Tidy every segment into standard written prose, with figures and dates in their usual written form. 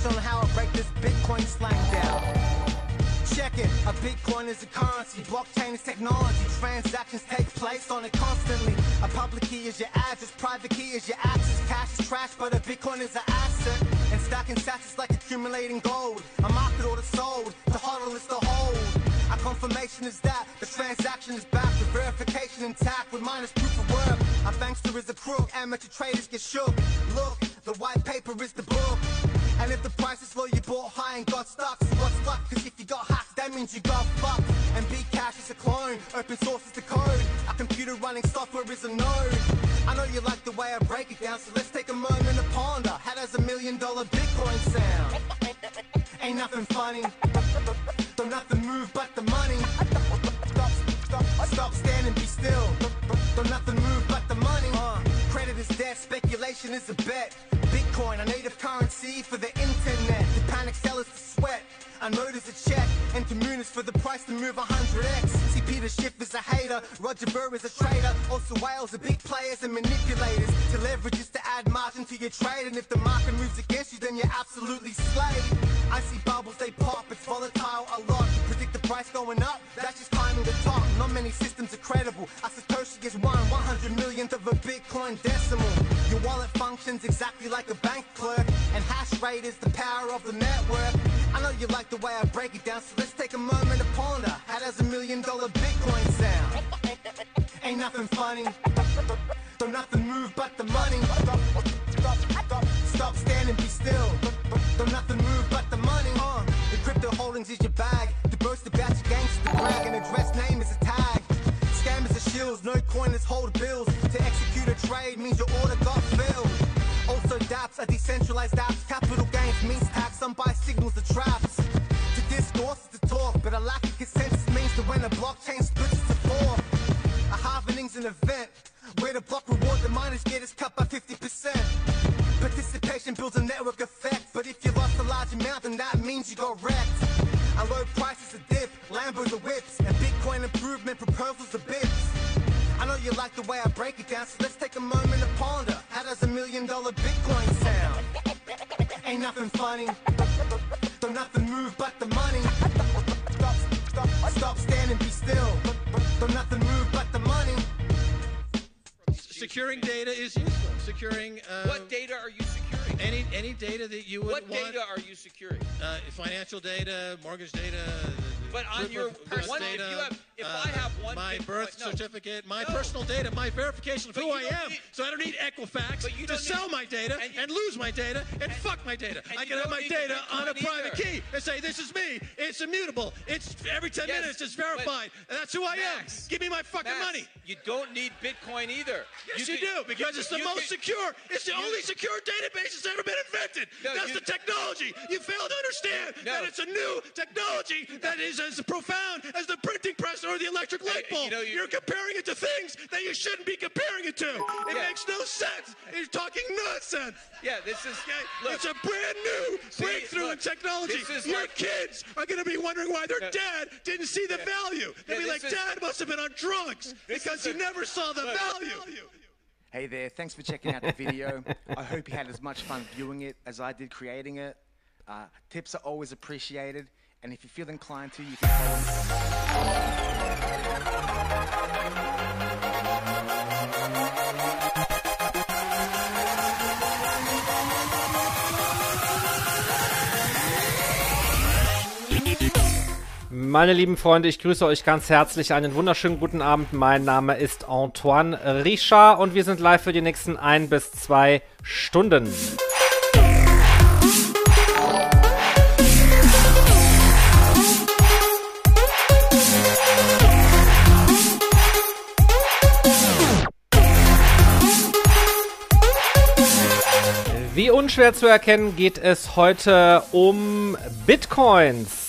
tips on how I break this Bitcoin slang down. Check it, a Bitcoin is a currency, blockchain is technology, transactions take place on it constantly. A public key is your address, private key is your access, cash is trash, but a Bitcoin is an asset. And stacking sats is like accumulating gold, a market order sold, the hodl is the hold. Our confirmation is that the transaction is back, the verification intact with minus proof of work. Our bankster is a crook, amateur traders get shook. Look, the white paper is the book. And if the price is low, you bought high and got stuck. So what's luck? Cause if you got hacked, that means you got fucked. And Bcash is a clone, open source is the code. Our computer running software is a node. I know you like the way I break it down, so let's take a moment to ponder. How does $1 million Bitcoin sound? Ain't nothing funny. So nothing move but the money. Stop standing, be still. So nothing move but the money. Credit is debt, speculation is a bet. Bitcoin, a native currency for the internet. To panic sellers to sweat, unload is a check. And commune is for the price to move 100x. See, Peter Schiff is a hater, Roger Burr is a traitor. Also whales are big players and manipulators. To leverage is to add margin to your trade. And if the market moves against you, then you're absolutely slayed. I see bubbles, they pop, it's volatile a lot. To predict the price going up, that's just climbing the top. Not many systems are credible. A Satoshi is 1/100 millionth of a Bitcoin decimal. Your wallet functions exactly like a bank clerk. And hash rate is the power of the network. I know you like the way I break it down, so let's take a moment to ponder. How does $1 million Bitcoin sound? Ain't nothing funny. So nothing move but the money. Stop standing, be still. So nothing move but the money. The crypto holdings is your bag. The boast about your gangster brag. An address name is a tag. Scammers are shills, no coiners hold bills. To execute a trade means your order got filled. Also dApps are decentralized apps. Capital gains means tax. Some buy signals are traps. To discourse is to talk, but a lack of consensus means that when a blockchain splits it's a fork. A halvening's an event where the block reward the miners get is cut by 50%. Participation builds a network effect, but if you lost a large amount, then that means you got wrecked. A low price is a dip, Lambos are whips, and Bitcoin improvement proposals are bips. I know you like the way I break it down, so let's take a moment to ponder. How does $1 million Bitcoin sound? Ain't nothing funny. So nothing move but the money. Stop standing, be still. So nothing move but the money. Securing data is useful. Securing what data are you securing? Any data that you would want. What data are you securing? Financial data, mortgage data. But on your personal data, if I have one my Bitcoin, birth certificate, my personal data, my verification of who I am. So I don't need Equifax to sell my data and lose my data and fuck my data. I can have my data on a private key and say, this is me. It's immutable. It's every 10 minutes it's verified. And that's who I am. Give me my fucking money. You don't need Bitcoin either. Yes, you do, because it's the most secure. It's the only secure database that's ever been invented. That's the technology. You fail to understand that it's a new technology that is as profound as the printing press or the electric light bulb. You're comparing it to things that you shouldn't be comparing it to. It makes no sense. You're talking nonsense. Yeah, this is... Okay? Look, it's a brand new breakthrough in technology. Your kids are going to be wondering why their dad didn't see the value. They'll be like, Dad must have been on drugs because he never saw the value. Hey there, thanks for checking out the video. I hope you had as much fun viewing it as I did creating it. Tips are always appreciated. And if you feel inclined to, you can follow me. Meine lieben Freunde, ich grüße euch ganz herzlich. Einen wunderschönen guten Abend. Mein Name ist Antoine Richard und wir sind live für die nächsten 1 bis 2 Stunden. Wie unschwer zu erkennen, geht es heute um Bitcoins.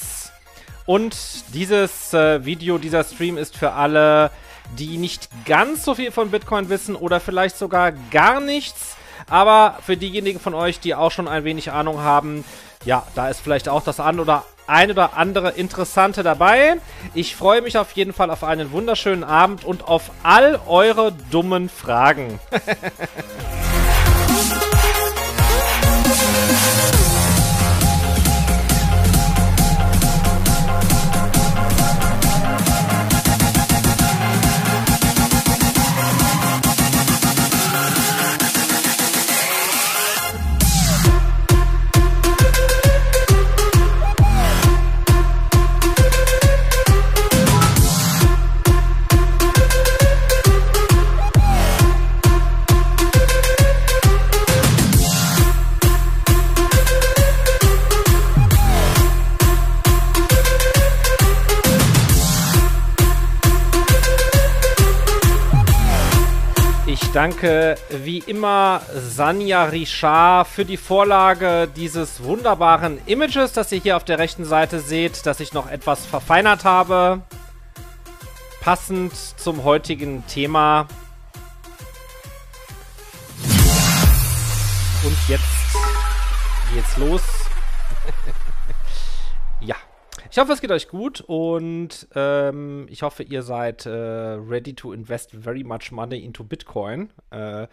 Und dieses Video, dieser Stream ist für alle, die nicht ganz so viel von Bitcoin wissen oder vielleicht sogar gar nichts. Aber für diejenigen von euch, die auch schon ein wenig Ahnung haben, ja, da ist vielleicht auch das ein oder andere Interessante dabei. Ich freue mich auf jeden Fall auf einen wunderschönen Abend und auf all eure dummen Fragen. Danke wie immer Sanja Richard für die Vorlage dieses wunderbaren Images, das ihr hier auf der rechten Seite seht, das ich noch etwas verfeinert habe. Passend zum heutigen Thema. Und jetzt geht's los. Ja. Ich hoffe, es geht euch gut und ich hoffe, ihr seid ready to invest very much money into Bitcoin. Ja,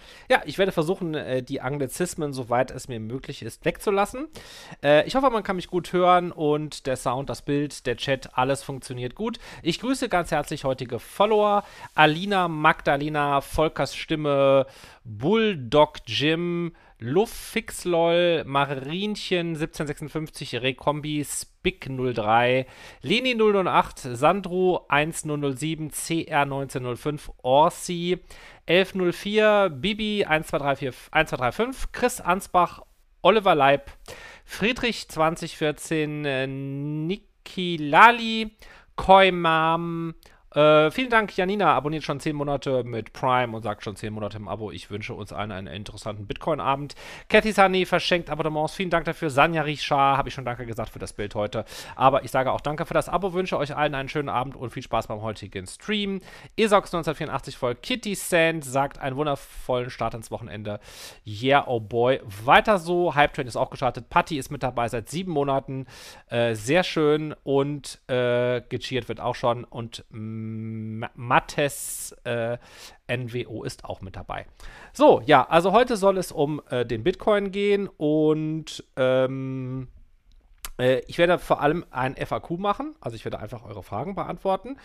ich werde versuchen, die Anglizismen, soweit es mir möglich ist, wegzulassen. Ich hoffe, man kann mich gut hören und der Sound, das Bild, der Chat, alles funktioniert gut. Ich grüße ganz herzlich heutige Follower. Alina, Magdalena, Volkers Stimme, Bulldog Jim, Luftfixlol, Marinchen 1756, Rekombi, Spick03, Leni 008, Sandro 1007, CR 1905, Orsi 1104, Bibi 1235, Chris Ansbach, Oliver Leib, Friedrich 2014, Niki Lali, Koimam. Vielen Dank, Janina, abonniert schon 10 Monate mit Prime und sagt schon 10 Monate im Abo. Ich wünsche uns allen einen interessanten Bitcoin-Abend. Cathy Sani verschenkt Abonnements. Vielen Dank dafür. Sanja Richard, habe ich schon danke gesagt für das Bild heute. Aber ich sage auch danke für das Abo. Wünsche euch allen einen schönen Abend und viel Spaß beim heutigen Stream. Esox 1984 voll. Kitty Sand sagt einen wundervollen Start ins Wochenende. Yeah, oh boy. Weiter so. Hype Train ist auch gestartet. Patti ist mit dabei seit 7 Monaten. Sehr schön und gecheert wird auch schon. Und Mattes NWO ist auch mit dabei. So, ja, also heute soll es um den Bitcoin gehen und ich werde vor allem ein FAQ machen, also ich werde einfach eure Fragen beantworten,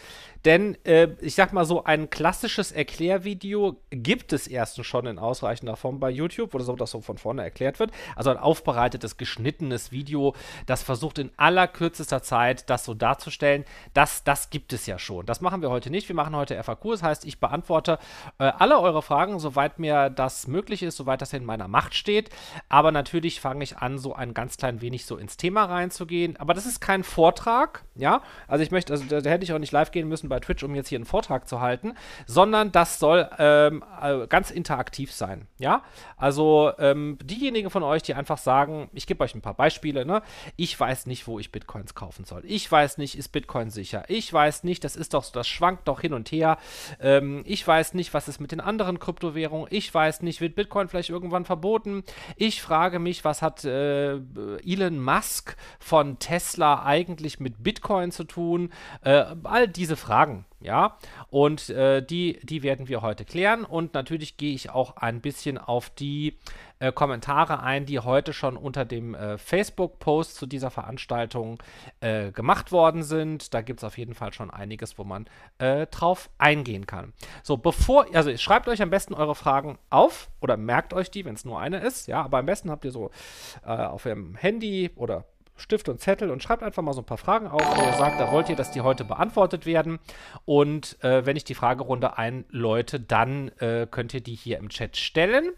denn ich sag mal so, ein klassisches Erklärvideo gibt es erstens schon in ausreichender Form bei YouTube, wo das so von vorne erklärt wird, also ein aufbereitetes, geschnittenes Video, das versucht in allerkürzester Zeit das so darzustellen, das gibt es ja schon. Das machen wir heute nicht, wir machen heute FAQ, das heißt, ich beantworte alle eure Fragen, soweit mir das möglich ist, soweit das in meiner Macht steht, aber natürlich fange ich an, so ein ganz klein wenig so ins Thema rein zu gehen, aber das ist kein Vortrag, ja, also ich möchte, also da hätte ich auch nicht live gehen müssen bei Twitch, um jetzt hier einen Vortrag zu halten, sondern das soll ganz interaktiv sein, ja, also diejenigen von euch, die einfach sagen, ich gebe euch ein paar Beispiele, ne, ich weiß nicht, wo ich Bitcoins kaufen soll, ich weiß nicht, ist Bitcoin sicher, ich weiß nicht, das ist doch so, das schwankt doch hin und her, ich weiß nicht, was ist mit den anderen Kryptowährungen, ich weiß nicht, wird Bitcoin vielleicht irgendwann verboten, ich frage mich, was hat Elon Musk von Tesla eigentlich mit Bitcoin zu tun? All diese Fragen, ja, und die werden wir heute klären und natürlich gehe ich auch ein bisschen auf die Kommentare ein, die heute schon unter dem Facebook-Post zu dieser Veranstaltung gemacht worden sind. Da gibt es auf jeden Fall schon einiges, wo man drauf eingehen kann. So, also schreibt euch am besten eure Fragen auf oder merkt euch die, wenn es nur eine ist, ja, aber am besten habt ihr so auf eurem Handy oder Stift und Zettel und schreibt einfach mal so ein paar Fragen auf, wo ihr sagt, da wollt ihr, dass die heute beantwortet werden und wenn ich die Fragerunde einläute, dann könnt ihr die hier im Chat stellen,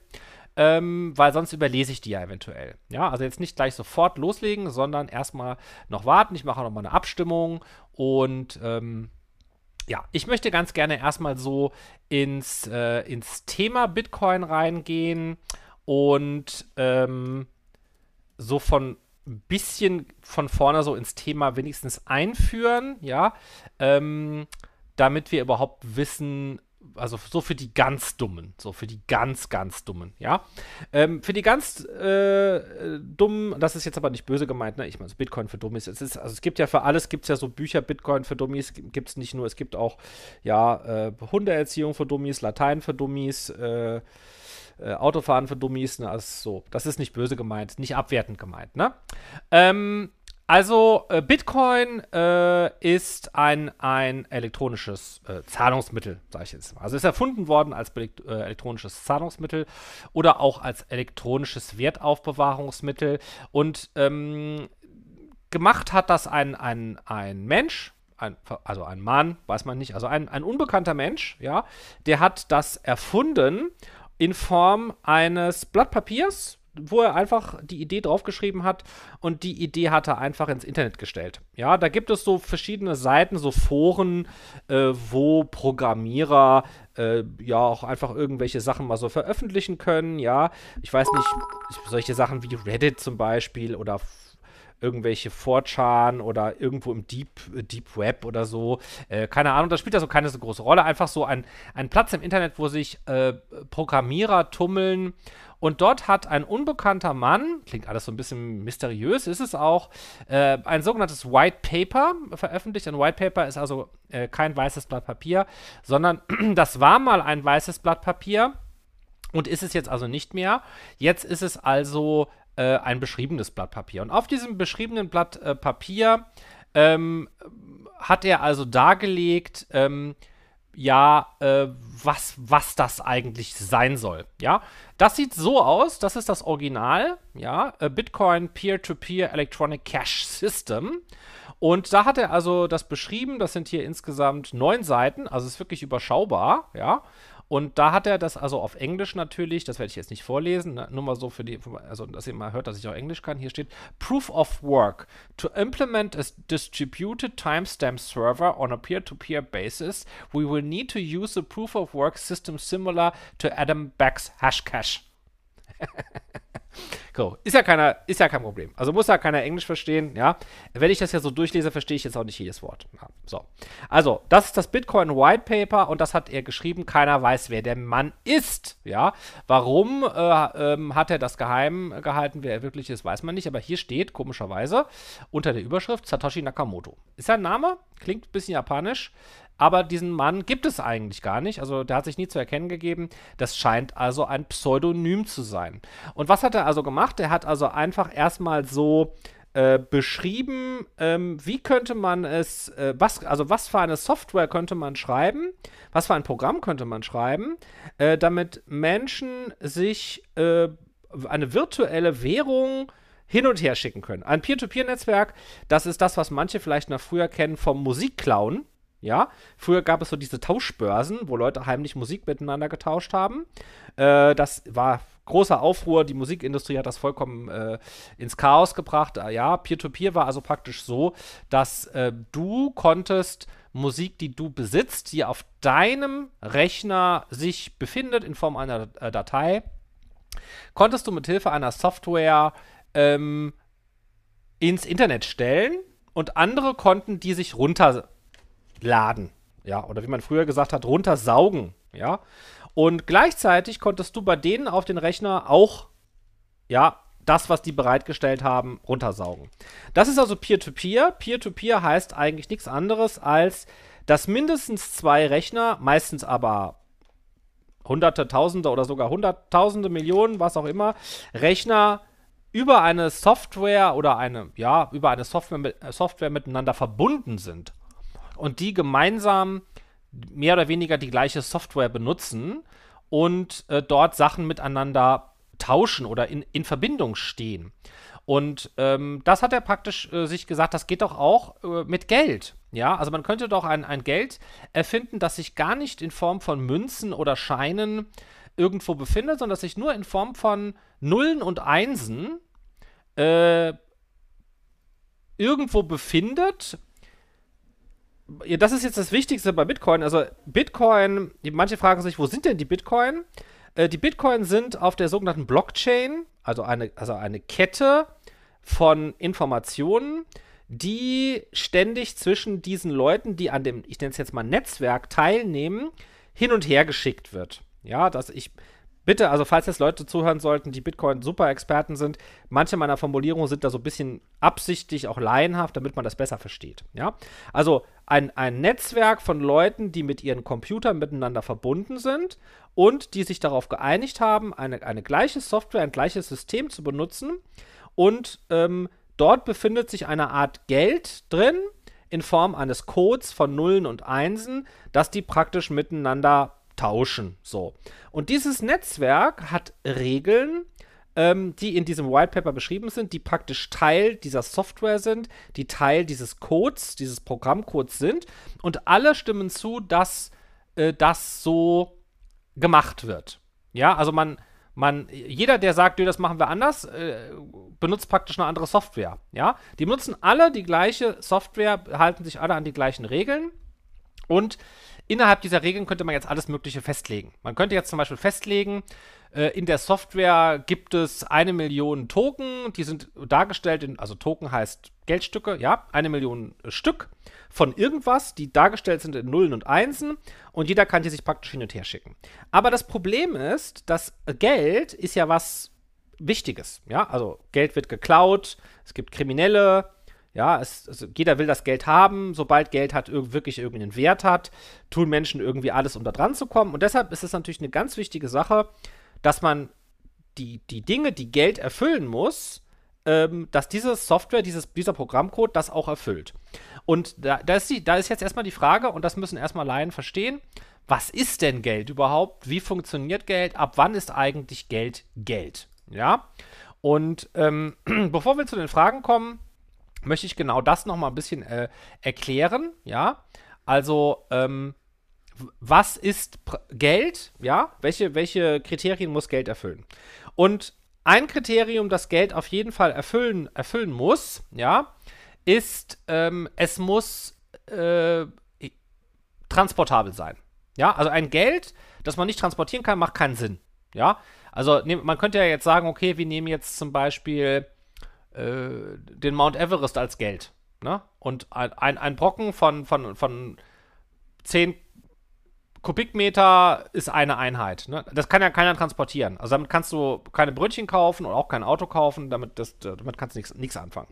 weil sonst überlese ich die ja eventuell. Ja, also jetzt nicht gleich sofort loslegen, sondern erstmal noch warten, ich mache noch mal eine Abstimmung und ja, ich möchte ganz gerne erstmal so ins Thema Bitcoin reingehen und so von bisschen von vorne so ins Thema wenigstens einführen, ja, damit wir überhaupt wissen, also so für die ganz Dummen, so für die ganz Dummen, ja. Für die ganz Dummen, das ist jetzt aber nicht böse gemeint, ne, ich meine, so Bitcoin für Dummies, also es gibt ja für alles, gibt es ja so Bücher, Bitcoin für Dummies gibt es nicht nur, es gibt auch, ja, Hundeerziehung für Dummies, Latein für Dummies, Autofahren für Dummies, ne, also so. Das ist nicht böse gemeint, nicht abwertend gemeint, ne? Also Bitcoin ist ein elektronisches Zahlungsmittel, sage ich jetzt mal. Also ist erfunden worden als elektronisches Zahlungsmittel oder auch als elektronisches Wertaufbewahrungsmittel. Und gemacht hat das ein Mensch. Also ein Mann, weiß man nicht, also ein unbekannter Mensch, ja, der hat das erfunden in Form eines Blatt Papiers, wo er einfach die Idee draufgeschrieben hat und die Idee hat er einfach ins Internet gestellt. Ja, da gibt es so verschiedene Seiten, so Foren, wo Programmierer ja auch einfach irgendwelche Sachen mal so veröffentlichen können, ja. Ich weiß nicht, solche Sachen wie Reddit zum Beispiel oder irgendwelche 4chan oder irgendwo im Deep Web oder so. Keine Ahnung, das spielt also keine so große Rolle. Einfach so ein Platz im Internet, wo sich Programmierer tummeln. Und dort hat ein unbekannter Mann, klingt alles so ein bisschen mysteriös, ist es auch, ein sogenanntes White Paper veröffentlicht. Ein White Paper ist also kein weißes Blatt Papier, sondern das war mal ein weißes Blatt Papier und ist es jetzt also nicht mehr. Jetzt ist es also ein beschriebenes Blatt Papier. Und auf diesem beschriebenen Blatt Papier hat er also dargelegt, was das eigentlich sein soll. Ja, das sieht so aus, das ist das Original, ja, Bitcoin Peer-to-Peer Electronic Cash System. Und da hat er also das beschrieben, das sind hier insgesamt 9 Seiten, also ist wirklich überschaubar, ja. Und da hat er das also auf Englisch natürlich, das werde ich jetzt nicht vorlesen, ne? Nur mal so für die, also dass ihr mal hört, dass ich auch Englisch kann. Hier steht, Proof of Work to implement a distributed timestamp server on a peer-to-peer basis, we will need to use a Proof of Work system similar to Adam Back's Hashcash. So, ist ja kein Problem. Also muss ja keiner Englisch verstehen, ja. Wenn ich das ja so durchlese, verstehe ich jetzt auch nicht jedes Wort. Ja, so. Also, das ist das Bitcoin White Paper und das hat er geschrieben. Keiner weiß, wer der Mann ist, ja. Warum hat er das geheim gehalten, wer er wirklich ist, weiß man nicht. Aber hier steht, komischerweise, unter der Überschrift Satoshi Nakamoto. Ist sein Name, klingt ein bisschen japanisch. Aber diesen Mann gibt es eigentlich gar nicht, also der hat sich nie zu erkennen gegeben. Das scheint also ein Pseudonym zu sein. Und was hat er also gemacht? Er hat also einfach erstmal so beschrieben, wie könnte man es, was für eine Software könnte man schreiben, was für ein Programm könnte man schreiben, damit Menschen sich eine virtuelle Währung hin und her schicken können. Ein Peer-to-Peer-Netzwerk, das ist das, was manche vielleicht noch früher kennen vom Musikklauen. Ja, früher gab es so diese Tauschbörsen, wo Leute heimlich Musik miteinander getauscht haben. Das war großer Aufruhr, die Musikindustrie hat das vollkommen ins Chaos gebracht. Ja, Peer-to-Peer war also praktisch so, dass du konntest Musik, die du besitzt, die auf deinem Rechner sich befindet in Form einer Datei, konntest du mithilfe einer Software ins Internet stellen und andere konnten die sich runterladen, ja, oder wie man früher gesagt hat, runtersaugen, ja, und gleichzeitig konntest du bei denen auf den Rechner auch, ja, das, was die bereitgestellt haben, runtersaugen. Das ist also Peer-to-Peer. Peer-to-Peer heißt eigentlich nichts anderes, als dass mindestens 2 Rechner, meistens aber Hunderte, Tausende oder sogar Hunderttausende, Millionen, was auch immer, Rechner über eine Software oder eine, ja, über eine Software miteinander verbunden sind. Und die gemeinsam mehr oder weniger die gleiche Software benutzen und dort Sachen miteinander tauschen oder in Verbindung stehen. Und das hat er praktisch sich gesagt, das geht doch auch mit Geld. Ja, also man könnte doch ein Geld erfinden, das sich gar nicht in Form von Münzen oder Scheinen irgendwo befindet, sondern das sich nur in Form von Nullen und Einsen irgendwo befindet. Ja, das ist jetzt das Wichtigste bei Bitcoin. Also Bitcoin, manche fragen sich, wo sind denn die Bitcoin? Die Bitcoin sind auf der sogenannten Blockchain, also eine Kette von Informationen, die ständig zwischen diesen Leuten, die an dem, ich nenne es jetzt mal Netzwerk, teilnehmen, hin und her geschickt wird. Ja, bitte, also falls jetzt Leute zuhören sollten, die Bitcoin-Super-Experten sind, manche meiner Formulierungen sind da so ein bisschen absichtlich, auch laienhaft, damit man das besser versteht. Ja? Also ein Netzwerk von Leuten, die mit ihren Computern miteinander verbunden sind und die sich darauf geeinigt haben, eine gleiche Software, ein gleiches System zu benutzen. Und dort befindet sich eine Art Geld drin, in Form eines Codes von Nullen und Einsen, dass die praktisch miteinander tauschen, so. Und dieses Netzwerk hat Regeln, die in diesem White Paper beschrieben sind, die praktisch Teil dieser Software sind, die Teil dieses Codes, dieses Programmcodes sind und alle stimmen zu, dass das so gemacht wird. Ja, also man, Jeder, der sagt, das machen wir anders, benutzt praktisch eine andere Software. Ja? Die benutzen alle die gleiche Software, halten sich alle an die gleichen Regeln und innerhalb dieser Regeln könnte man jetzt alles Mögliche festlegen. Man könnte jetzt zum Beispiel festlegen, in der Software gibt es 1 Million Token, die sind dargestellt in, also Token heißt Geldstücke, ja, 1 Million Stück von irgendwas, die dargestellt sind in Nullen und Einsen und jeder kann die sich praktisch hin und her schicken. Aber das Problem ist, dass Geld ist ja was Wichtiges, ja, also Geld wird geklaut, es gibt Kriminelle, ja, also jeder will das Geld haben, sobald Geld hat, wirklich irgendeinen Wert hat, tun Menschen irgendwie alles, um da dran zu kommen und deshalb ist es natürlich eine ganz wichtige Sache, dass man die Dinge, die Geld erfüllen muss, dass diese Software, dieser Programmcode das auch erfüllt. Und da ist jetzt erstmal die Frage, und das müssen erstmal Laien verstehen, was ist denn Geld überhaupt? Wie funktioniert Geld? Ab wann ist eigentlich Geld Geld? Ja? Und bevor wir zu den Fragen kommen, möchte ich genau das nochmal ein bisschen erklären. Ja? Also, was ist Geld? Ja? Welche Kriterien muss Geld erfüllen? Und ein Kriterium, das Geld auf jeden Fall erfüllen muss, ja, ist, es muss transportabel sein. Ja, also ein Geld, das man nicht transportieren kann, macht keinen Sinn. Ja, also man könnte ja jetzt sagen, okay, wir nehmen jetzt zum Beispiel den Mount Everest als Geld. Ne? Und ein Brocken von 10 Kubikmeter ist eine Einheit. Ne? Das kann ja keiner transportieren. Also damit kannst du keine Brötchen kaufen und auch kein Auto kaufen. Damit kannst du nichts anfangen.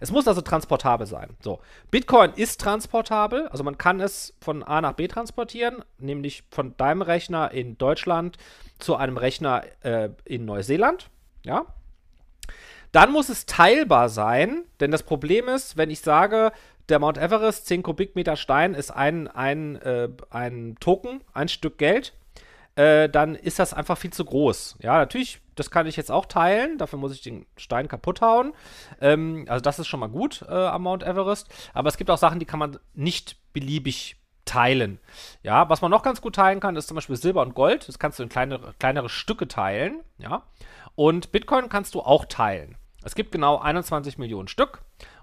Es muss also transportabel sein. So. Bitcoin ist transportabel. Also man kann es von A nach B transportieren. Nämlich von deinem Rechner in Deutschland zu einem Rechner in Neuseeland. Ja? Dann muss es teilbar sein. Denn das Problem ist, wenn ich sage, der Mount Everest, 10 Kubikmeter Stein, ist ein Token, ein Stück Geld, dann ist das einfach viel zu groß. Ja, natürlich, das kann ich jetzt auch teilen, dafür muss ich den Stein kaputt hauen. Also das ist schon mal gut am Mount Everest, aber es gibt auch Sachen, die kann man nicht beliebig teilen. Ja, was man noch ganz gut teilen kann, ist zum Beispiel Silber und Gold, das kannst du in kleinere Stücke teilen. Ja, und Bitcoin kannst du auch teilen. Es gibt genau 21 Millionen Stück.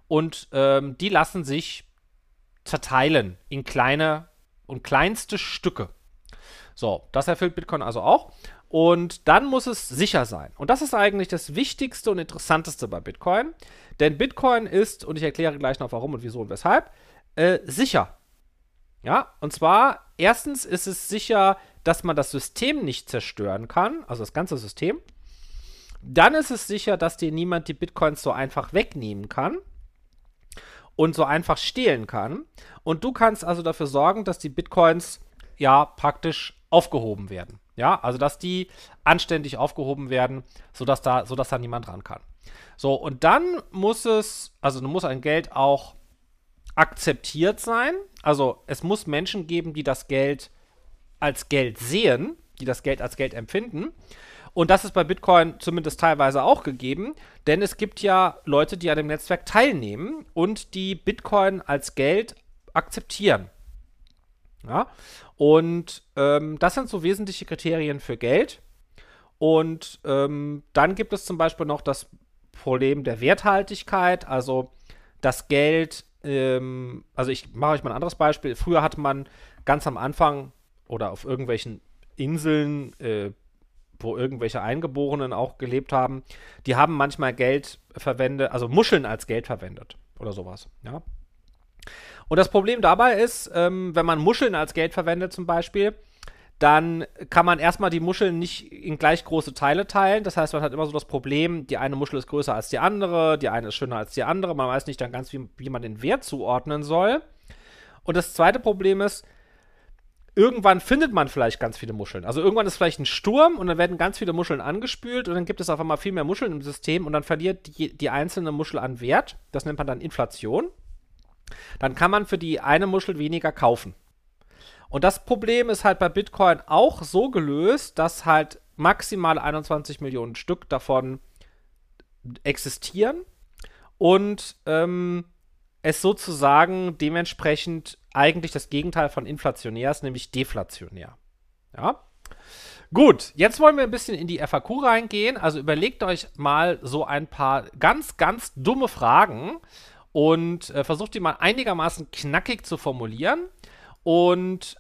Und die lassen sich zerteilen in kleine und kleinste Stücke. So, das erfüllt Bitcoin also auch. Und dann muss es sicher sein. Und das ist eigentlich das Wichtigste und Interessanteste bei Bitcoin. Denn Bitcoin ist, und ich erkläre gleich noch warum und wieso und weshalb, sicher. Ja, und zwar, erstens ist es sicher, dass man das System nicht zerstören kann, also das ganze System. Dann ist es sicher, dass dir niemand die Bitcoins so einfach wegnehmen kann und so einfach stehlen kann. Und du kannst also dafür sorgen, dass die Bitcoins ja praktisch aufgehoben werden. Ja, also dass die anständig aufgehoben werden, sodass da niemand ran kann. So, und dann muss ein Geld auch akzeptiert sein. Also es muss Menschen geben, die das Geld als Geld sehen, die das Geld als Geld empfinden. Und das ist bei Bitcoin zumindest teilweise auch gegeben, denn es gibt ja Leute, die an dem Netzwerk teilnehmen und die Bitcoin als Geld akzeptieren. Ja? Und das sind so wesentliche Kriterien für Geld. Und dann gibt es zum Beispiel noch das Problem der Werthaltigkeit, also das Geld, also ich mache euch mal ein anderes Beispiel. Früher hatte man ganz am Anfang oder auf irgendwelchen Inseln, wo irgendwelche Eingeborenen auch gelebt haben, die haben manchmal Geld verwendet, also Muscheln als Geld verwendet oder sowas, ja. Und das Problem dabei ist, wenn man Muscheln als Geld verwendet zum Beispiel, dann kann man erstmal die Muscheln nicht in gleich große Teile teilen, das heißt, man hat immer so das Problem, die eine Muschel ist größer als die eine ist schöner als die andere, man weiß nicht dann ganz, wie man den Wert zuordnen soll. Und das zweite Problem ist, irgendwann findet man vielleicht ganz viele Muscheln. Also irgendwann ist vielleicht ein Sturm und dann werden ganz viele Muscheln angespült und dann gibt es auf einmal viel mehr Muscheln im System und dann verliert die einzelne Muschel an Wert. Das nennt man dann Inflation. Dann kann man für die eine Muschel weniger kaufen. Und das Problem ist halt bei Bitcoin auch so gelöst, dass halt maximal 21 Millionen Stück davon existieren und es sozusagen dementsprechend eigentlich das Gegenteil von inflationär ist, nämlich deflationär. Ja? Gut, jetzt wollen wir ein bisschen in die FAQ reingehen. Also überlegt euch mal so ein paar ganz, ganz dumme Fragen und versucht die mal einigermaßen knackig zu formulieren. Und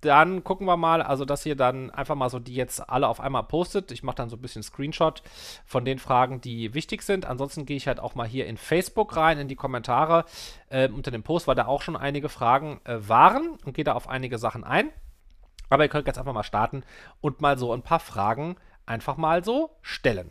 dann gucken wir mal, also dass ihr dann einfach mal so die jetzt alle auf einmal postet. Ich mache dann so ein bisschen Screenshot von den Fragen, die wichtig sind. Ansonsten gehe ich halt auch mal hier in Facebook rein, in die Kommentare unter dem Post, weil da auch schon einige Fragen waren, und gehe da auf einige Sachen ein. Aber ihr könnt jetzt einfach mal starten und mal so ein paar Fragen einfach mal so stellen.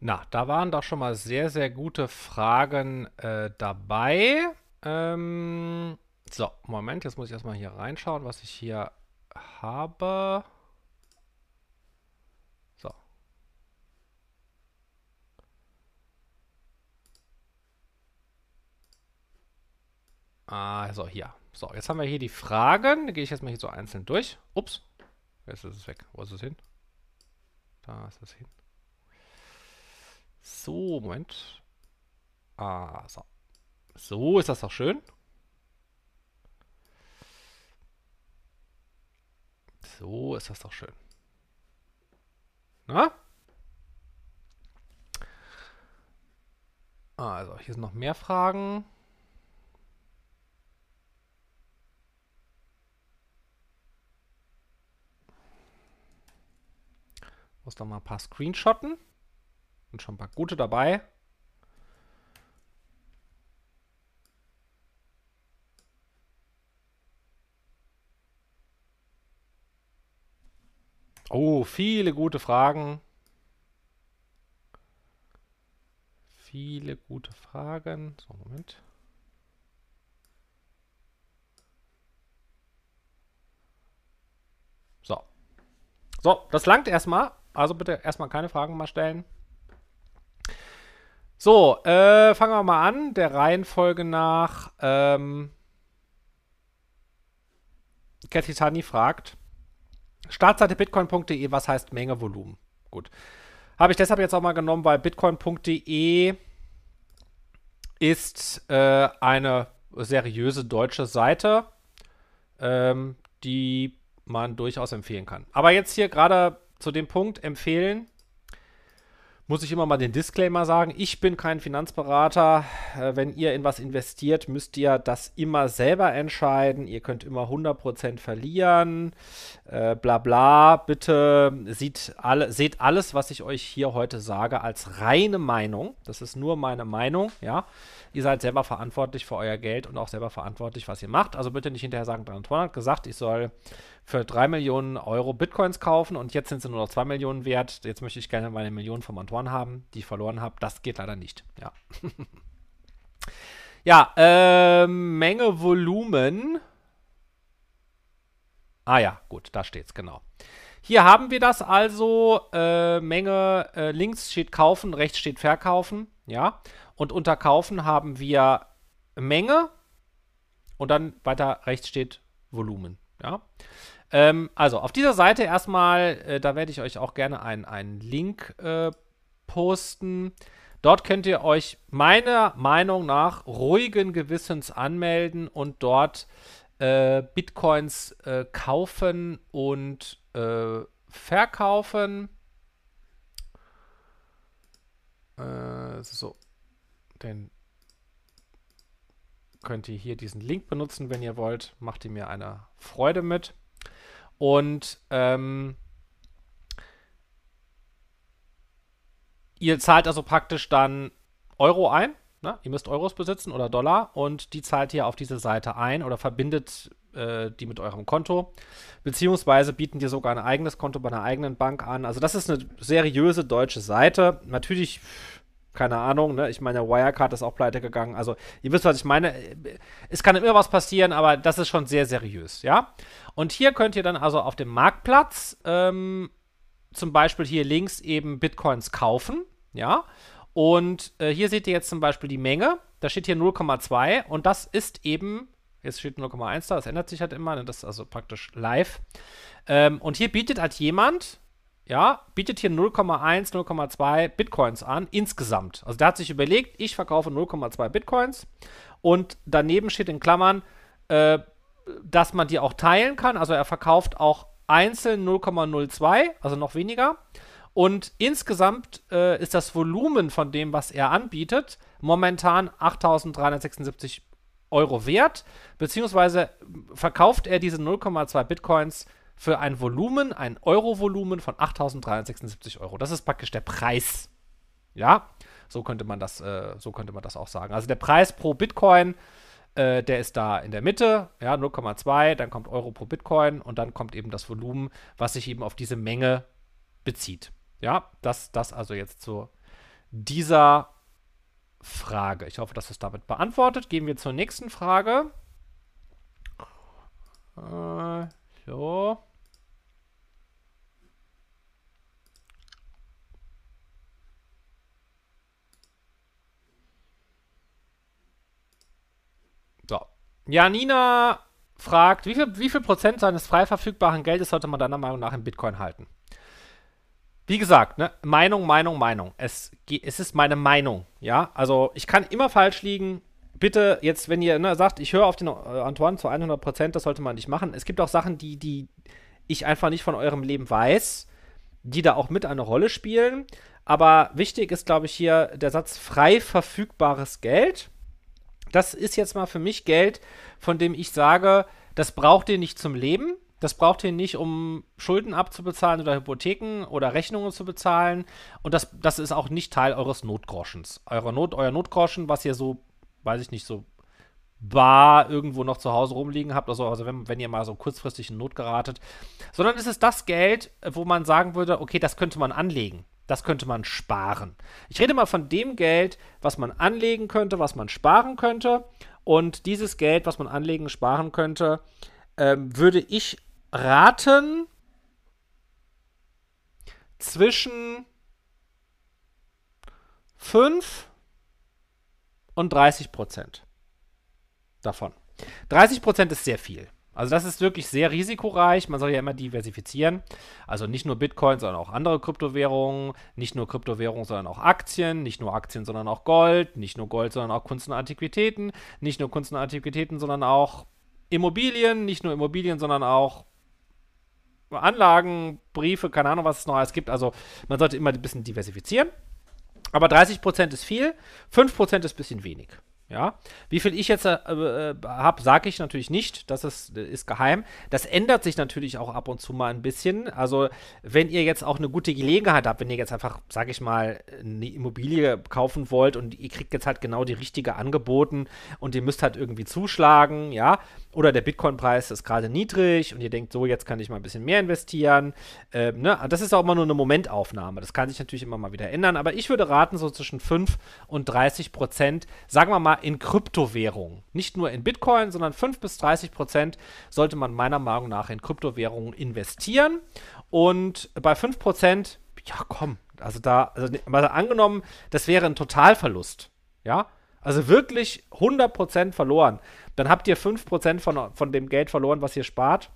Na, da waren doch schon mal sehr, sehr gute Fragen dabei. So, Moment, jetzt muss ich erstmal hier reinschauen, was ich hier habe. So. Also hier. So, jetzt haben wir hier die Fragen. Da gehe ich jetzt mal hier so einzeln durch. Ups, jetzt ist es weg. Wo ist es hin? Da ist es hin. So, Moment. Ah, so. So ist das doch schön. So ist das doch schön. Na? Also, hier sind noch mehr Fragen. Ich muss doch mal ein paar Screenshotten. Und schon ein paar gute dabei. Oh, viele gute Fragen. Viele gute Fragen. So, Moment. So. So, das langt erstmal. Also bitte erstmal keine Fragen mal stellen. So, fangen wir mal an, der Reihenfolge nach. Kathy Tani fragt, Startseite bitcoin.de, was heißt Menge Volumen? Gut, habe ich deshalb jetzt auch mal genommen, weil bitcoin.de ist eine seriöse deutsche Seite, die man durchaus empfehlen kann. Aber jetzt hier gerade zu dem Punkt empfehlen, muss ich immer mal den Disclaimer sagen, ich bin kein Finanzberater. Wenn ihr in was investiert, müsst ihr das immer selber entscheiden. Ihr könnt immer 100% verlieren, bla bla. Bitte seht alles, was ich euch hier heute sage, als reine Meinung. Das ist nur meine Meinung, ja. Ihr seid selber verantwortlich für euer Geld und auch selber verantwortlich, was ihr macht. Also bitte nicht hinterher sagen, Antoine hat gesagt, ich soll für 3 Millionen Euro Bitcoins kaufen und jetzt sind sie nur noch 2 Millionen wert. Jetzt möchte ich gerne meine Millionen vom Antoine haben, die ich verloren habe. Das geht leider nicht. Ja, ja Menge Volumen. Ah ja, gut, da steht es, genau. Hier haben wir das also, Menge, links steht kaufen, rechts steht verkaufen, ja. Und unter kaufen haben wir Menge und dann weiter rechts steht Volumen, ja. Also auf dieser Seite erstmal, da werde ich euch auch gerne einen Link posten. Dort könnt ihr euch meiner Meinung nach ruhigen Gewissens anmelden und dort Bitcoins kaufen und verkaufen. So, dann könnt ihr hier diesen Link benutzen, wenn ihr wollt. Macht ihr mir eine Freude mit. Und ihr zahlt also praktisch dann Euro ein. Na, ihr müsst Euros besitzen oder Dollar und die zahlt ihr auf diese Seite ein oder verbindet die mit eurem Konto, beziehungsweise bieten dir sogar ein eigenes Konto bei einer eigenen Bank an. Also das ist eine seriöse deutsche Seite. Natürlich, keine Ahnung, ne? Ich meine, Wirecard ist auch pleite gegangen. Also ihr wisst, was ich meine. Es kann immer was passieren, aber das ist schon sehr seriös, ja. Und hier könnt ihr dann also auf dem Marktplatz zum Beispiel hier links eben Bitcoins kaufen, ja. Und hier seht ihr jetzt zum Beispiel die Menge, da steht hier 0,2 und das ist eben, jetzt steht 0,1 da, das ändert sich halt immer, ne? Das ist also praktisch live. Und hier bietet halt jemand, ja, bietet hier 0,1, 0,2 Bitcoins an, insgesamt. Also der hat sich überlegt, ich verkaufe 0,2 Bitcoins und daneben steht in Klammern, dass man die auch teilen kann, also er verkauft auch einzeln 0,02, also noch weniger. Und insgesamt ist das Volumen von dem, was er anbietet, momentan 8.376 Euro wert, beziehungsweise verkauft er diese 0,2 Bitcoins für ein Volumen, ein Euro-Volumen von 8.376 Euro. Das ist praktisch der Preis. Ja, so könnte man das auch sagen. Also der Preis pro Bitcoin, der ist da in der Mitte, ja, 0,2, dann kommt Euro pro Bitcoin und dann kommt eben das Volumen, was sich eben auf diese Menge bezieht. Ja, das also jetzt zu dieser Frage. Ich hoffe, das ist damit beantwortet. Gehen wir zur nächsten Frage. So. So. Janina fragt, wie viel Prozent seines frei verfügbaren Geldes sollte man deiner Meinung nach in Bitcoin halten? Wie gesagt, ne? Meinung. Es ist meine Meinung, ja. Also ich kann immer falsch liegen. Bitte jetzt, wenn ihr sagt, ich höre auf den Antoine zu 100%, das sollte man nicht machen. Es gibt auch Sachen, die ich einfach nicht von eurem Leben weiß, die da auch mit eine Rolle spielen. Aber wichtig ist, glaube ich, hier der Satz frei verfügbares Geld. Das ist jetzt mal für mich Geld, von dem ich sage, das braucht ihr nicht zum Leben. Das braucht ihr nicht, um Schulden abzubezahlen oder Hypotheken oder Rechnungen zu bezahlen. Und das ist auch nicht Teil eures Notgroschens. Euer Notgroschen, was ihr so, weiß ich nicht, so bar irgendwo noch zu Hause rumliegen habt, also wenn ihr mal so kurzfristig in Not geratet. Sondern es ist das Geld, wo man sagen würde, okay, das könnte man anlegen. Das könnte man sparen. Ich rede mal von dem Geld, was man anlegen könnte, was man sparen könnte. Und dieses Geld, was man anlegen, sparen könnte, würde ich raten zwischen 5 und 30% davon. 30% ist sehr viel. Also das ist wirklich sehr risikoreich. Man soll ja immer diversifizieren. Also nicht nur Bitcoin, sondern auch andere Kryptowährungen. Nicht nur Kryptowährungen, sondern auch Aktien. Nicht nur Aktien, sondern auch Gold. Nicht nur Gold, sondern auch Kunst und Antiquitäten. Nicht nur Kunst und Antiquitäten, sondern auch Immobilien, nicht nur Immobilien, sondern auch Anlagen, Briefe, keine Ahnung, was es noch alles gibt. Also man sollte immer ein bisschen diversifizieren. Aber 30% ist viel, 5% ist ein bisschen wenig. Ja, wie viel ich jetzt habe, sage ich natürlich nicht, das ist geheim. Das ändert sich natürlich auch ab und zu mal ein bisschen. Also wenn ihr jetzt auch eine gute Gelegenheit habt, wenn ihr jetzt einfach, sage ich mal, eine Immobilie kaufen wollt und ihr kriegt jetzt halt genau die richtige angeboten und ihr müsst halt irgendwie zuschlagen, ja, oder der Bitcoin-Preis ist gerade niedrig und ihr denkt, so, jetzt kann ich mal ein bisschen mehr investieren. Ne? Das ist auch immer nur eine Momentaufnahme, das kann sich natürlich immer mal wieder ändern, aber ich würde raten, so zwischen 5% und 30%, sagen wir mal, in Kryptowährungen. Nicht nur in Bitcoin, sondern 5 bis 30% sollte man meiner Meinung nach in Kryptowährungen investieren. Und bei 5%, ja komm, also da, mal angenommen, das wäre ein Totalverlust. Ja, also wirklich 100% verloren. Dann habt ihr 5% von dem Geld verloren, was ihr spart.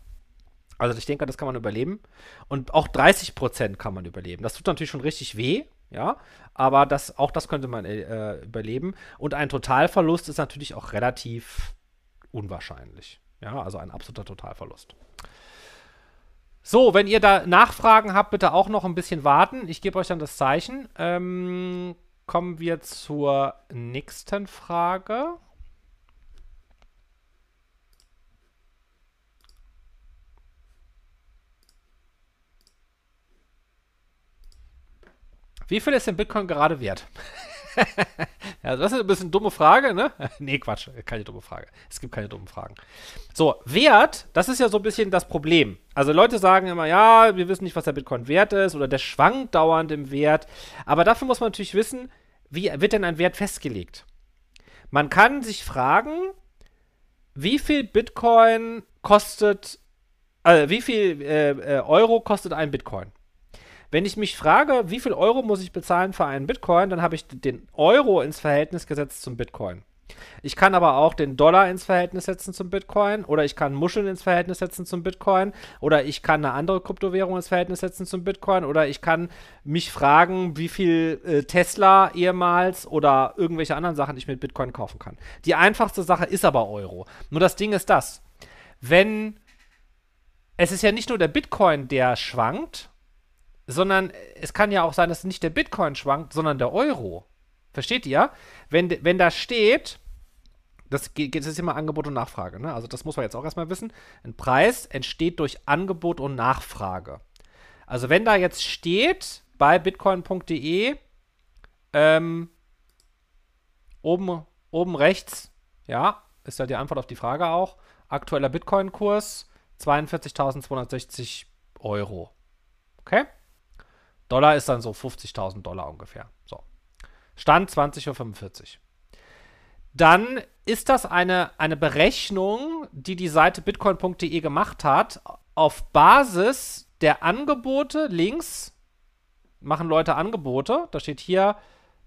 Also ich denke, das kann man überleben. Und auch 30% kann man überleben. Das tut natürlich schon richtig weh. Ja, aber auch das könnte man überleben. Und ein Totalverlust ist natürlich auch relativ unwahrscheinlich. Ja, also ein absoluter Totalverlust. So, wenn ihr da Nachfragen habt, bitte auch noch ein bisschen warten. Ich gebe euch dann das Zeichen. Kommen wir zur nächsten Frage. Wie viel ist denn Bitcoin gerade wert? Also das ist ein bisschen dumme Frage, ne? Nee, Quatsch, keine dumme Frage. Es gibt keine dummen Fragen. So, Wert, das ist ja so ein bisschen das Problem. Also Leute sagen immer, ja, wir wissen nicht, was der Bitcoin wert ist oder der schwankt dauernd im Wert. Aber dafür muss man natürlich wissen, wie wird denn ein Wert festgelegt? Man kann sich fragen, wie viel Bitcoin kostet, wie viel Euro kostet ein Bitcoin? Wenn ich mich frage, wie viel Euro muss ich bezahlen für einen Bitcoin, dann habe ich den Euro ins Verhältnis gesetzt zum Bitcoin. Ich kann aber auch den Dollar ins Verhältnis setzen zum Bitcoin oder ich kann Muscheln ins Verhältnis setzen zum Bitcoin oder ich kann eine andere Kryptowährung ins Verhältnis setzen zum Bitcoin oder ich kann mich fragen, wie viel Tesla ehemals oder irgendwelche anderen Sachen ich mit Bitcoin kaufen kann. Die einfachste Sache ist aber Euro. Nur das Ding ist das, wenn es ist ja nicht nur der Bitcoin, der schwankt, sondern es kann ja auch sein, dass nicht der Bitcoin schwankt, sondern der Euro. Versteht ihr? Wenn da steht, das ist immer Angebot und Nachfrage, ne? Also das muss man jetzt auch erstmal wissen. Ein Preis entsteht durch Angebot und Nachfrage. Also wenn da jetzt steht, bei bitcoin.de, oben rechts, ja, ist da die Antwort auf die Frage auch, aktueller Bitcoin-Kurs, 42.260 Euro. Okay? Dollar ist dann so $50.000 ungefähr. So. Stand 20.45 Uhr. Dann ist das eine Berechnung, die die Seite bitcoin.de gemacht hat. Auf Basis der Angebote, links machen Leute Angebote. Da steht hier,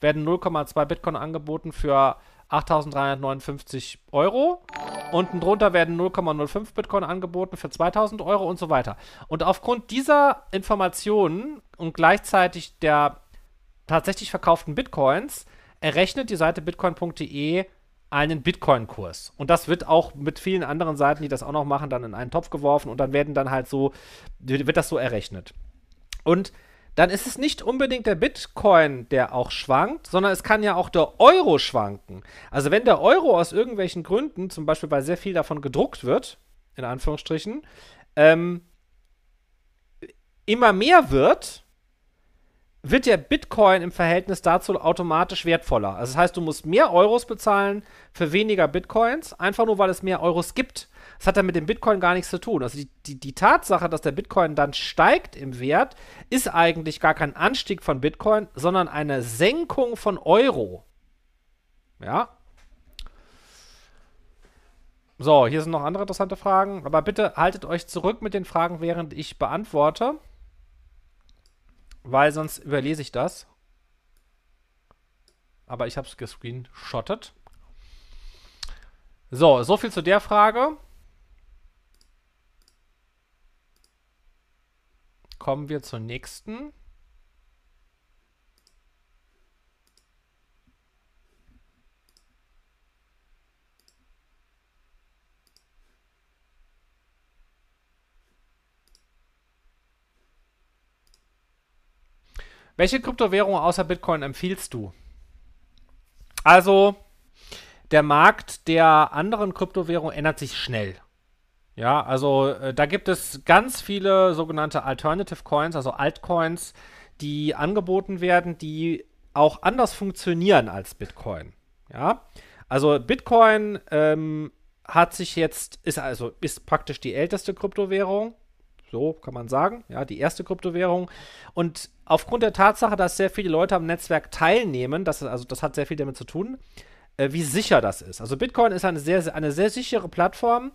werden 0,2 Bitcoin angeboten für 8.359 Euro. Unten drunter werden 0,05 Bitcoin angeboten für 2.000 Euro und so weiter. Und aufgrund dieser Informationen und gleichzeitig der tatsächlich verkauften Bitcoins errechnet die Seite bitcoin.de einen Bitcoin-Kurs. Und das wird auch mit vielen anderen Seiten, die das auch noch machen, dann in einen Topf geworfen und dann wird das so errechnet. Und dann ist es nicht unbedingt der Bitcoin, der auch schwankt, sondern es kann ja auch der Euro schwanken. Also wenn der Euro aus irgendwelchen Gründen, zum Beispiel weil sehr viel davon gedruckt wird, in Anführungsstrichen, immer mehr wird der Bitcoin im Verhältnis dazu automatisch wertvoller. Also das heißt, du musst mehr Euros bezahlen für weniger Bitcoins, einfach nur, weil es mehr Euros gibt. Das hat dann mit dem Bitcoin gar nichts zu tun. Also die Tatsache, dass der Bitcoin dann steigt im Wert, ist eigentlich gar kein Anstieg von Bitcoin, sondern eine Senkung von Euro. Ja. So, hier sind noch andere interessante Fragen. Aber bitte haltet euch zurück mit den Fragen, während ich beantworte. Weil sonst überlese ich das. Aber ich habe es gescreenshottet. So, so viel zu der Frage. Kommen wir zur nächsten. Welche Kryptowährung außer Bitcoin empfiehlst du? Also, der Markt der anderen Kryptowährungen ändert sich schnell. Ja, also da gibt es ganz viele sogenannte Alternative Coins, also Altcoins, die angeboten werden, die auch anders funktionieren als Bitcoin. Ja, also Bitcoin ist praktisch die älteste Kryptowährung, so kann man sagen, ja, die erste Kryptowährung. Und aufgrund der Tatsache, dass sehr viele Leute am Netzwerk teilnehmen, das hat sehr viel damit zu tun, wie sicher das ist. Also Bitcoin ist eine sehr sichere Plattform,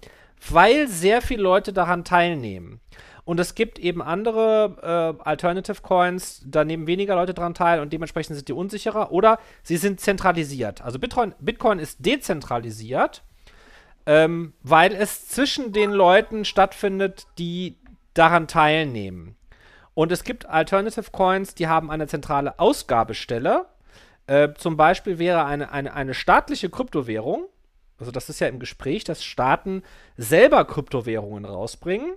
weil sehr viele Leute daran teilnehmen. Und es gibt eben andere Alternative Coins, da nehmen weniger Leute daran teil und dementsprechend sind die unsicherer oder sie sind zentralisiert. Also Bitcoin ist dezentralisiert, weil es zwischen den Leuten stattfindet, die daran teilnehmen. Und es gibt Alternative Coins, die haben eine zentrale Ausgabestelle. Zum Beispiel wäre eine staatliche Kryptowährung, also das ist ja im Gespräch, dass Staaten selber Kryptowährungen rausbringen,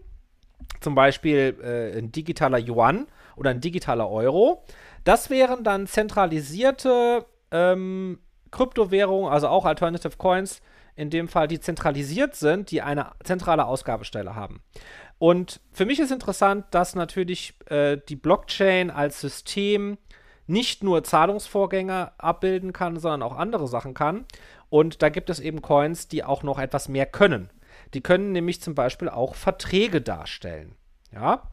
zum Beispiel ein digitaler Yuan oder ein digitaler Euro. Das wären dann zentralisierte Kryptowährungen, also auch Alternative Coins, in dem Fall, die zentralisiert sind, die eine zentrale Ausgabestelle haben. Und für mich ist interessant, dass natürlich die Blockchain als System nicht nur Zahlungsvorgänge abbilden kann, sondern auch andere Sachen kann. Und da gibt es eben Coins, die auch noch etwas mehr können. Die können nämlich zum Beispiel auch Verträge darstellen. Ja?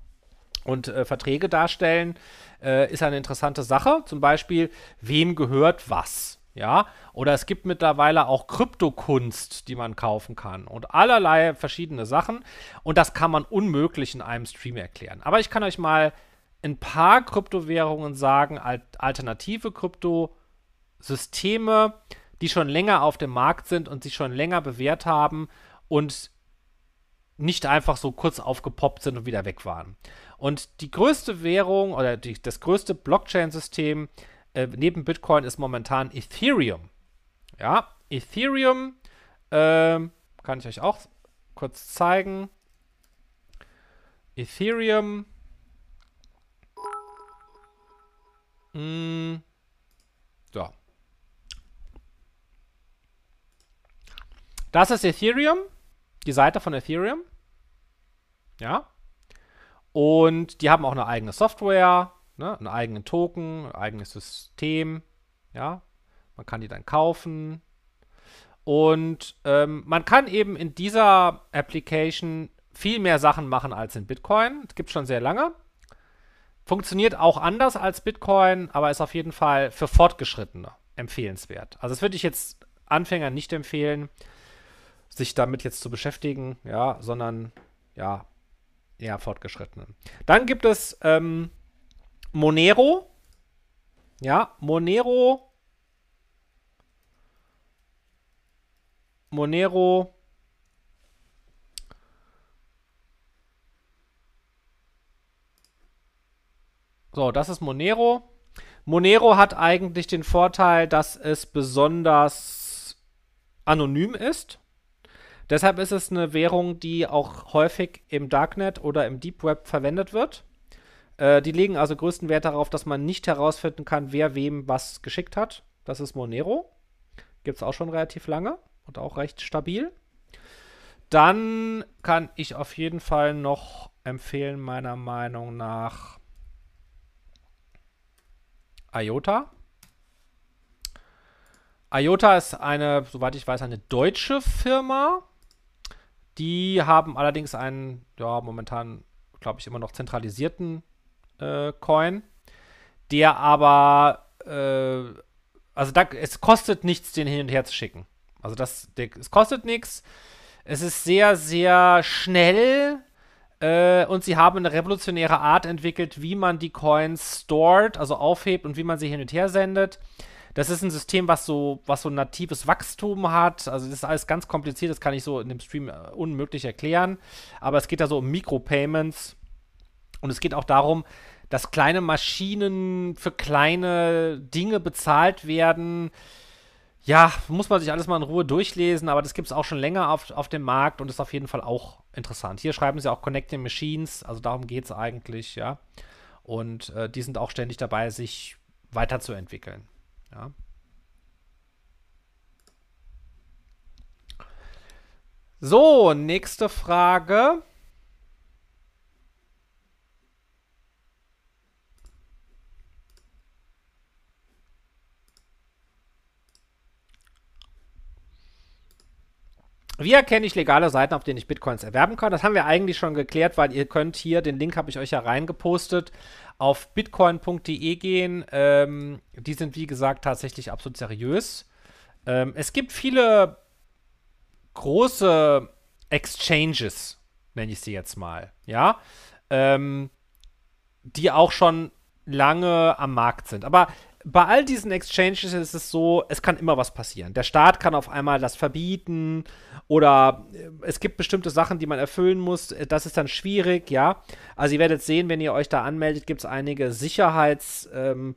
Und Verträge darstellen ist eine interessante Sache. Zum Beispiel, wem gehört was? Ja? Oder es gibt mittlerweile auch Kryptokunst, die man kaufen kann. Und allerlei verschiedene Sachen. Und das kann man unmöglich in einem Stream erklären. Aber ich kann euch mal ein paar Kryptowährungen sagen, alternative Kryptosysteme, die schon länger auf dem Markt sind und sich schon länger bewährt haben und nicht einfach so kurz aufgepoppt sind und wieder weg waren. Und die größte Währung oder das größte Blockchain-System neben Bitcoin ist momentan Ethereum. Ja, Ethereum kann ich euch auch kurz zeigen. Ethereum. So. Das ist Ethereum, die Seite von Ethereum. Ja. Und die haben auch eine eigene Software, ne? Einen eigenen Token, ein eigenes System. Ja. Man kann die dann kaufen. Und man kann eben in dieser Application viel mehr Sachen machen als in Bitcoin. Das gibt es schon sehr lange. Funktioniert auch anders als Bitcoin, aber ist auf jeden Fall für Fortgeschrittene empfehlenswert. Also das würde ich jetzt Anfängern nicht empfehlen, sich damit jetzt zu beschäftigen, ja, sondern ja, eher Fortgeschrittenen. Dann gibt es Monero. Ja, Monero. So, das ist Monero. Monero hat eigentlich den Vorteil, dass es besonders anonym ist. Deshalb ist es eine Währung, die auch häufig im Darknet oder im Deep Web verwendet wird. Die legen also größten Wert darauf, dass man nicht herausfinden kann, wer wem was geschickt hat. Das ist Monero. Gibt es auch schon relativ lange und auch recht stabil. Dann kann ich auf jeden Fall noch empfehlen, meiner Meinung nach, IOTA. IOTA ist eine, soweit ich weiß, eine deutsche Firma. Die haben allerdings einen, ja, momentan, glaube ich, immer noch zentralisierten Coin, der aber, es kostet nichts, den hin und her zu schicken. Also es kostet nichts. Es ist sehr, sehr schnell. Und sie haben eine revolutionäre Art entwickelt, wie man die Coins stored, also aufhebt und wie man sie hin und her sendet. Das ist ein System, was so ein natives Wachstum hat. Also das ist alles ganz kompliziert, das kann ich so in dem Stream unmöglich erklären. Aber es geht da so um Mikropayments und es geht auch darum, dass kleine Maschinen für kleine Dinge bezahlt werden. Ja, muss man sich alles mal in Ruhe durchlesen, aber das gibt es auch schon länger auf dem Markt und ist auf jeden Fall auch interessant. Hier schreiben sie auch Connecting Machines, also darum geht es eigentlich, ja. Und die sind auch ständig dabei, sich weiterzuentwickeln. Ja. So, nächste Frage. Wie erkenne ich legale Seiten, auf denen ich Bitcoins erwerben kann? Das haben wir eigentlich schon geklärt, weil ihr könnt hier, den Link habe ich euch ja reingepostet, auf bitcoin.de gehen. Die sind, wie gesagt, tatsächlich absolut seriös. Es gibt viele große Exchanges, nenne ich sie jetzt mal, ja, die auch schon lange am Markt sind. Aber bei all diesen Exchanges ist es so, es kann immer was passieren. Der Staat kann auf einmal das verbieten oder es gibt bestimmte Sachen, die man erfüllen muss. Das ist dann schwierig, ja. Also ihr werdet sehen, wenn ihr euch da anmeldet, gibt es einige Sicherheitssachen,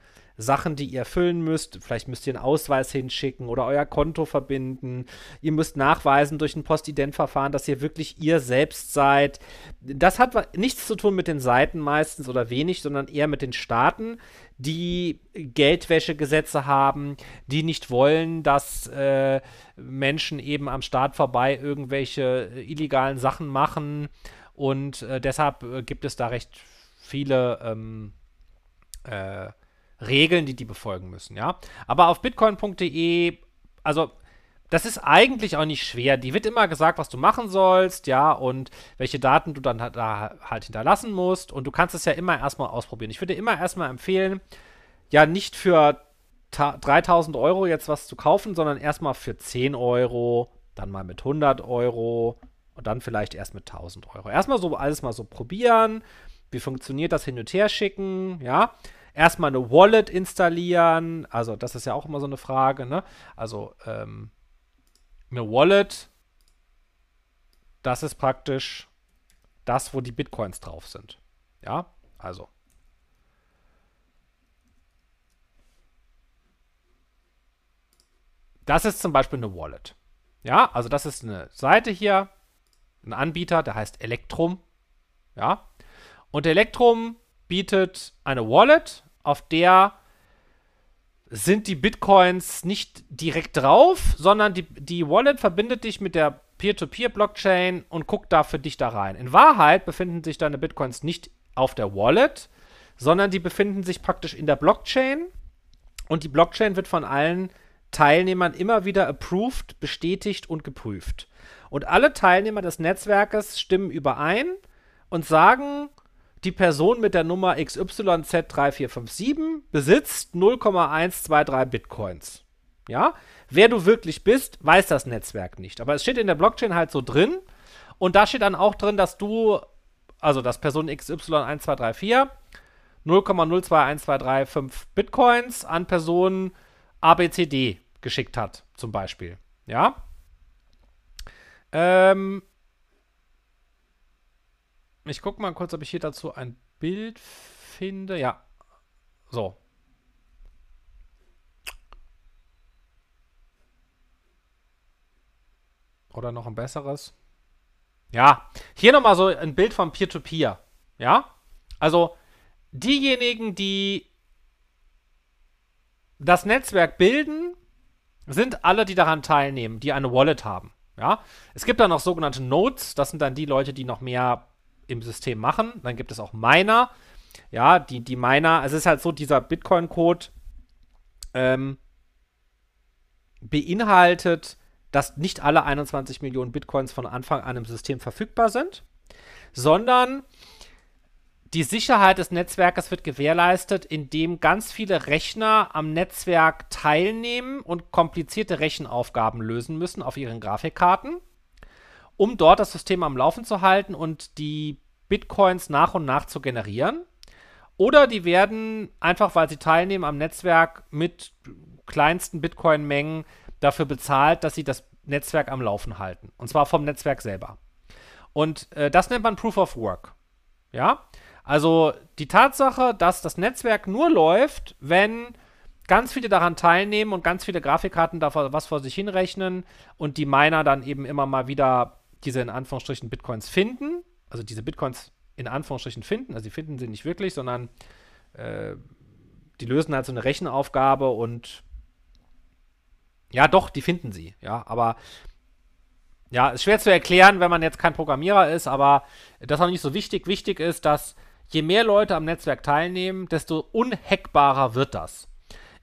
die ihr erfüllen müsst. Vielleicht müsst ihr einen Ausweis hinschicken oder euer Konto verbinden. Ihr müsst nachweisen durch ein Postident-Verfahren, dass ihr wirklich ihr selbst seid. Das hat nichts zu tun mit den Seiten meistens oder wenig, sondern eher mit den Staaten, die Geldwäschegesetze haben, die nicht wollen, dass Menschen eben am Staat vorbei irgendwelche illegalen Sachen machen. Und deshalb gibt es da recht viele Regeln, die befolgen müssen, ja. Aber auf bitcoin.de, also das ist eigentlich auch nicht schwer. Die wird immer gesagt, was du machen sollst, ja, und welche Daten du dann da halt hinterlassen musst. Und du kannst es ja immer erstmal ausprobieren. Ich würde immer erstmal empfehlen, ja, nicht für 3.000 € jetzt was zu kaufen, sondern erstmal für 10 €, dann mal mit 100 € und dann vielleicht erst mit 1.000 €. Erstmal so alles mal so probieren, wie funktioniert das hin und her schicken, ja. Erstmal eine Wallet installieren, also das ist ja auch immer so eine Frage, ne? Also eine Wallet, das ist praktisch das, wo die Bitcoins drauf sind, ja, also. Das ist zum Beispiel eine Wallet, ja, also das ist eine Seite hier, ein Anbieter, der heißt Electrum, ja, und Electrum bietet eine Wallet, auf der sind die Bitcoins nicht direkt drauf, sondern die Wallet verbindet dich mit der Peer-to-Peer-Blockchain und guckt da für dich da rein. In Wahrheit befinden sich deine Bitcoins nicht auf der Wallet, sondern die befinden sich praktisch in der Blockchain und die Blockchain wird von allen Teilnehmern immer wieder approved, bestätigt und geprüft. Und alle Teilnehmer des Netzwerkes stimmen überein und sagen, die Person mit der Nummer XYZ3457 besitzt 0,123 Bitcoins. Ja? Wer du wirklich bist, weiß das Netzwerk nicht. Aber es steht in der Blockchain halt so drin. Und da steht dann auch drin, dass du, also dass Person XY1234 0,021235 Bitcoins an Person ABCD geschickt hat, zum Beispiel. Ja? Ich gucke mal kurz, ob ich hier dazu ein Bild finde. Ja, so. Oder noch ein besseres. Ja, hier nochmal so ein Bild vom Peer-to-Peer. Ja, also diejenigen, die das Netzwerk bilden, sind alle, die daran teilnehmen, die eine Wallet haben. Ja, es gibt dann noch sogenannte Nodes. Das sind dann die Leute, die noch mehr im System machen. Dann gibt es auch Miner. Ja, die Miner, also es ist halt so, dieser Bitcoin-Code beinhaltet, dass nicht alle 21 Millionen Bitcoins von Anfang an im System verfügbar sind, sondern die Sicherheit des Netzwerkes wird gewährleistet, indem ganz viele Rechner am Netzwerk teilnehmen und komplizierte Rechenaufgaben lösen müssen auf ihren Grafikkarten, um dort das System am Laufen zu halten und die Bitcoins nach und nach zu generieren. Oder die werden, einfach weil sie teilnehmen am Netzwerk, mit kleinsten Bitcoin-Mengen dafür bezahlt, dass sie das Netzwerk am Laufen halten. Und zwar vom Netzwerk selber. Und das nennt man Proof of Work. Ja? Also die Tatsache, dass das Netzwerk nur läuft, wenn ganz viele daran teilnehmen und ganz viele Grafikkarten da was vor sich hinrechnen und die Miner dann eben immer mal wieder diese in Anführungsstrichen Bitcoins finden, also sie finden sie nicht wirklich, sondern die lösen halt so eine Rechenaufgabe und ja, doch, die finden sie. Ja, aber ja, ist schwer zu erklären, wenn man jetzt kein Programmierer ist, aber das ist auch nicht so wichtig. Wichtig ist, dass je mehr Leute am Netzwerk teilnehmen, desto unhackbarer wird das.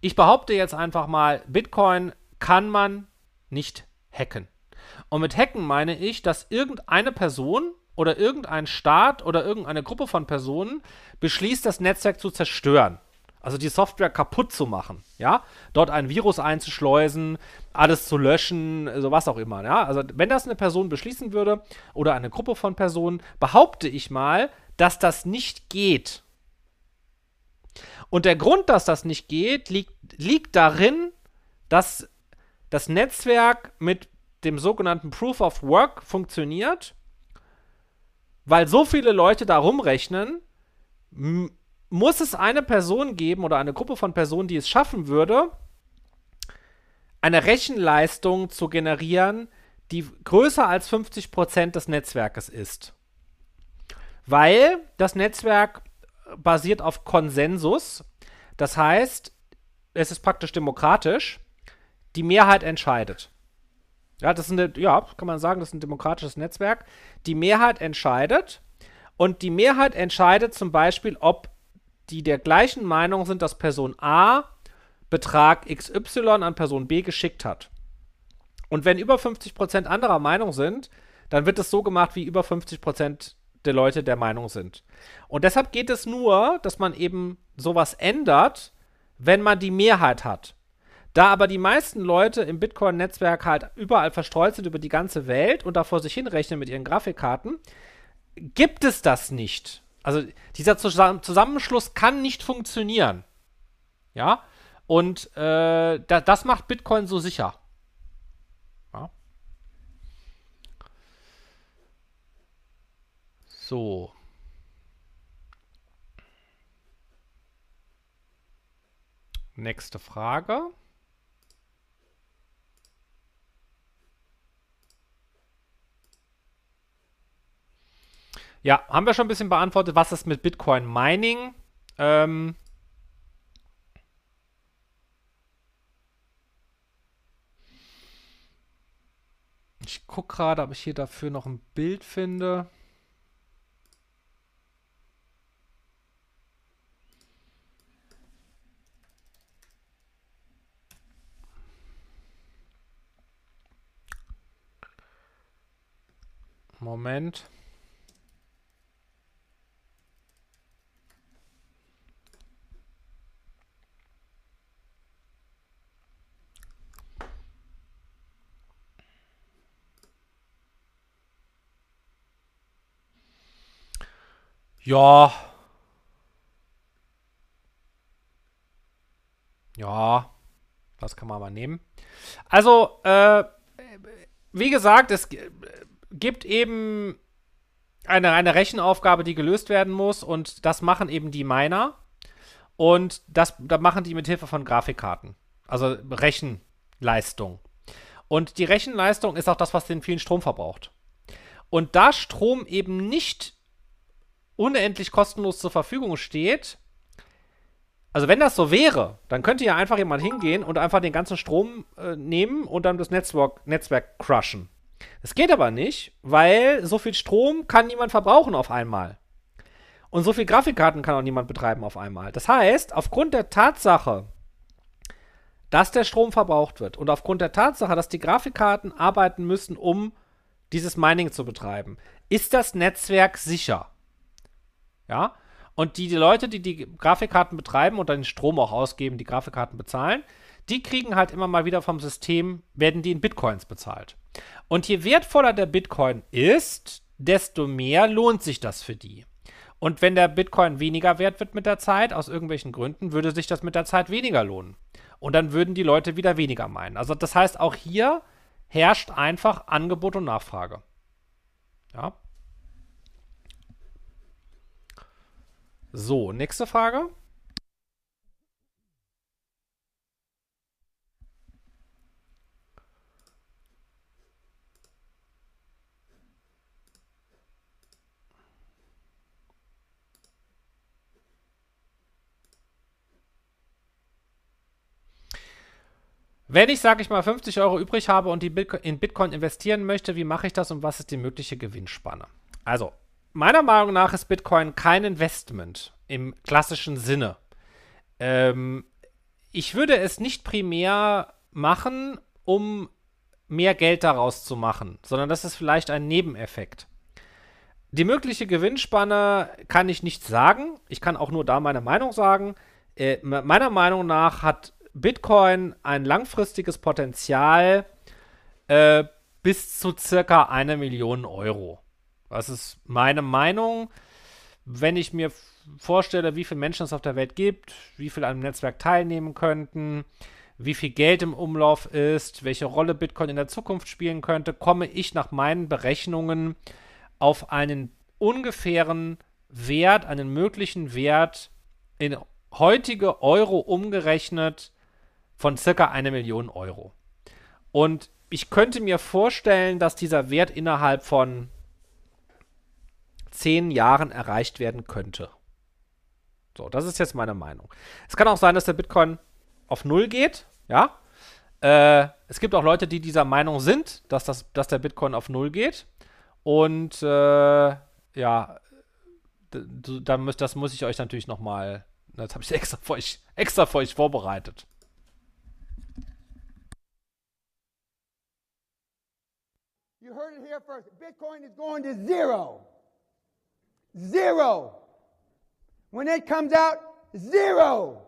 Ich behaupte jetzt einfach mal, Bitcoin kann man nicht hacken. Und mit hacken meine ich, dass irgendeine Person oder irgendein Staat oder irgendeine Gruppe von Personen beschließt, das Netzwerk zu zerstören. Also die Software kaputt zu machen, ja? Dort ein Virus einzuschleusen, alles zu löschen, so was auch immer, ja? Also wenn das eine Person beschließen würde oder eine Gruppe von Personen, behaupte ich mal, dass das nicht geht. Und der Grund, dass das nicht geht, liegt darin, dass das Netzwerk mit dem sogenannten Proof of Work funktioniert, weil so viele Leute da rumrechnen, muss es eine Person geben oder eine Gruppe von Personen, die es schaffen würde, eine Rechenleistung zu generieren, die größer als 50% des Netzwerkes ist. Weil das Netzwerk basiert auf Konsensus, das heißt, es ist praktisch demokratisch, die Mehrheit entscheidet. Ja, das ist eine, ja, kann man sagen, das ist ein demokratisches Netzwerk. Die Mehrheit entscheidet und die Mehrheit entscheidet zum Beispiel, ob die der gleichen Meinung sind, dass Person A Betrag XY an Person B geschickt hat. Und wenn über 50% anderer Meinung sind, dann wird es so gemacht, wie über 50% der Leute der Meinung sind. Und deshalb geht es nur, dass man eben sowas ändert, wenn man die Mehrheit hat. Da aber die meisten Leute im Bitcoin-Netzwerk halt überall verstreut sind über die ganze Welt und da vor sich hinrechnen mit ihren Grafikkarten, gibt es das nicht. Also dieser Zusammenschluss kann nicht funktionieren. Ja, und das macht Bitcoin so sicher. Ja. So. Nächste Frage. Ja, haben wir schon ein bisschen beantwortet, was ist mit Bitcoin Mining? Ich gucke gerade, ob ich hier dafür noch ein Bild finde. Moment. Ja. Ja. Das kann man mal nehmen. Also, wie gesagt, es gibt eben eine Rechenaufgabe, die gelöst werden muss und das machen eben die Miner und das machen die mit Hilfe von Grafikkarten. Also Rechenleistung. Und die Rechenleistung ist auch das, was den vielen Strom verbraucht. Und da Strom eben nicht unendlich kostenlos zur Verfügung steht, also wenn das so wäre, dann könnte ja einfach jemand hingehen und einfach den ganzen Strom nehmen und dann das Netzwerk crushen. Das geht aber nicht, weil so viel Strom kann niemand verbrauchen auf einmal. Und so viel Grafikkarten kann auch niemand betreiben auf einmal. Das heißt, aufgrund der Tatsache, dass der Strom verbraucht wird und aufgrund der Tatsache, dass die Grafikkarten arbeiten müssen, um dieses Mining zu betreiben, ist das Netzwerk sicher. Ja, und die Leute, die die Grafikkarten betreiben und dann den Strom auch ausgeben, die Grafikkarten bezahlen, die kriegen halt immer mal wieder vom System, werden die in Bitcoins bezahlt. Und je wertvoller der Bitcoin ist, desto mehr lohnt sich das für die. Und wenn der Bitcoin weniger wert wird mit der Zeit, aus irgendwelchen Gründen, würde sich das mit der Zeit weniger lohnen. Und dann würden die Leute wieder weniger meinen. Also das heißt, auch hier herrscht einfach Angebot und Nachfrage. Ja. So, nächste Frage. Wenn ich, sage ich mal, 50 Euro übrig habe und die in Bitcoin investieren möchte, wie mache ich das und was ist die mögliche Gewinnspanne? Also, meiner Meinung nach ist Bitcoin kein Investment im klassischen Sinne. Ich würde es nicht primär machen, um mehr Geld daraus zu machen, sondern das ist vielleicht ein Nebeneffekt. Die mögliche Gewinnspanne kann ich nicht sagen. Ich kann auch nur da meine Meinung sagen. Meiner Meinung nach hat Bitcoin ein langfristiges Potenzial bis zu circa 1 Million Euro. Das ist meine Meinung. Wenn ich mir vorstelle, wie viele Menschen es auf der Welt gibt, wie viele an einem Netzwerk teilnehmen könnten, wie viel Geld im Umlauf ist, welche Rolle Bitcoin in der Zukunft spielen könnte, komme ich nach meinen Berechnungen auf einen ungefähren Wert, einen möglichen Wert in heutige Euro umgerechnet von circa 1 Million Euro. Und ich könnte mir vorstellen, dass dieser Wert innerhalb von 10 Jahren erreicht werden könnte. So, das ist jetzt meine Meinung. Es kann auch sein, dass der Bitcoin auf 0 geht, ja. Es gibt auch Leute, die dieser Meinung sind, dass der Bitcoin auf 0 geht. Und ja, das muss ich euch natürlich nochmal, das habe ich extra für euch vorbereitet. You heard it here first. Bitcoin is going to zero. Zero. When it comes out, zero.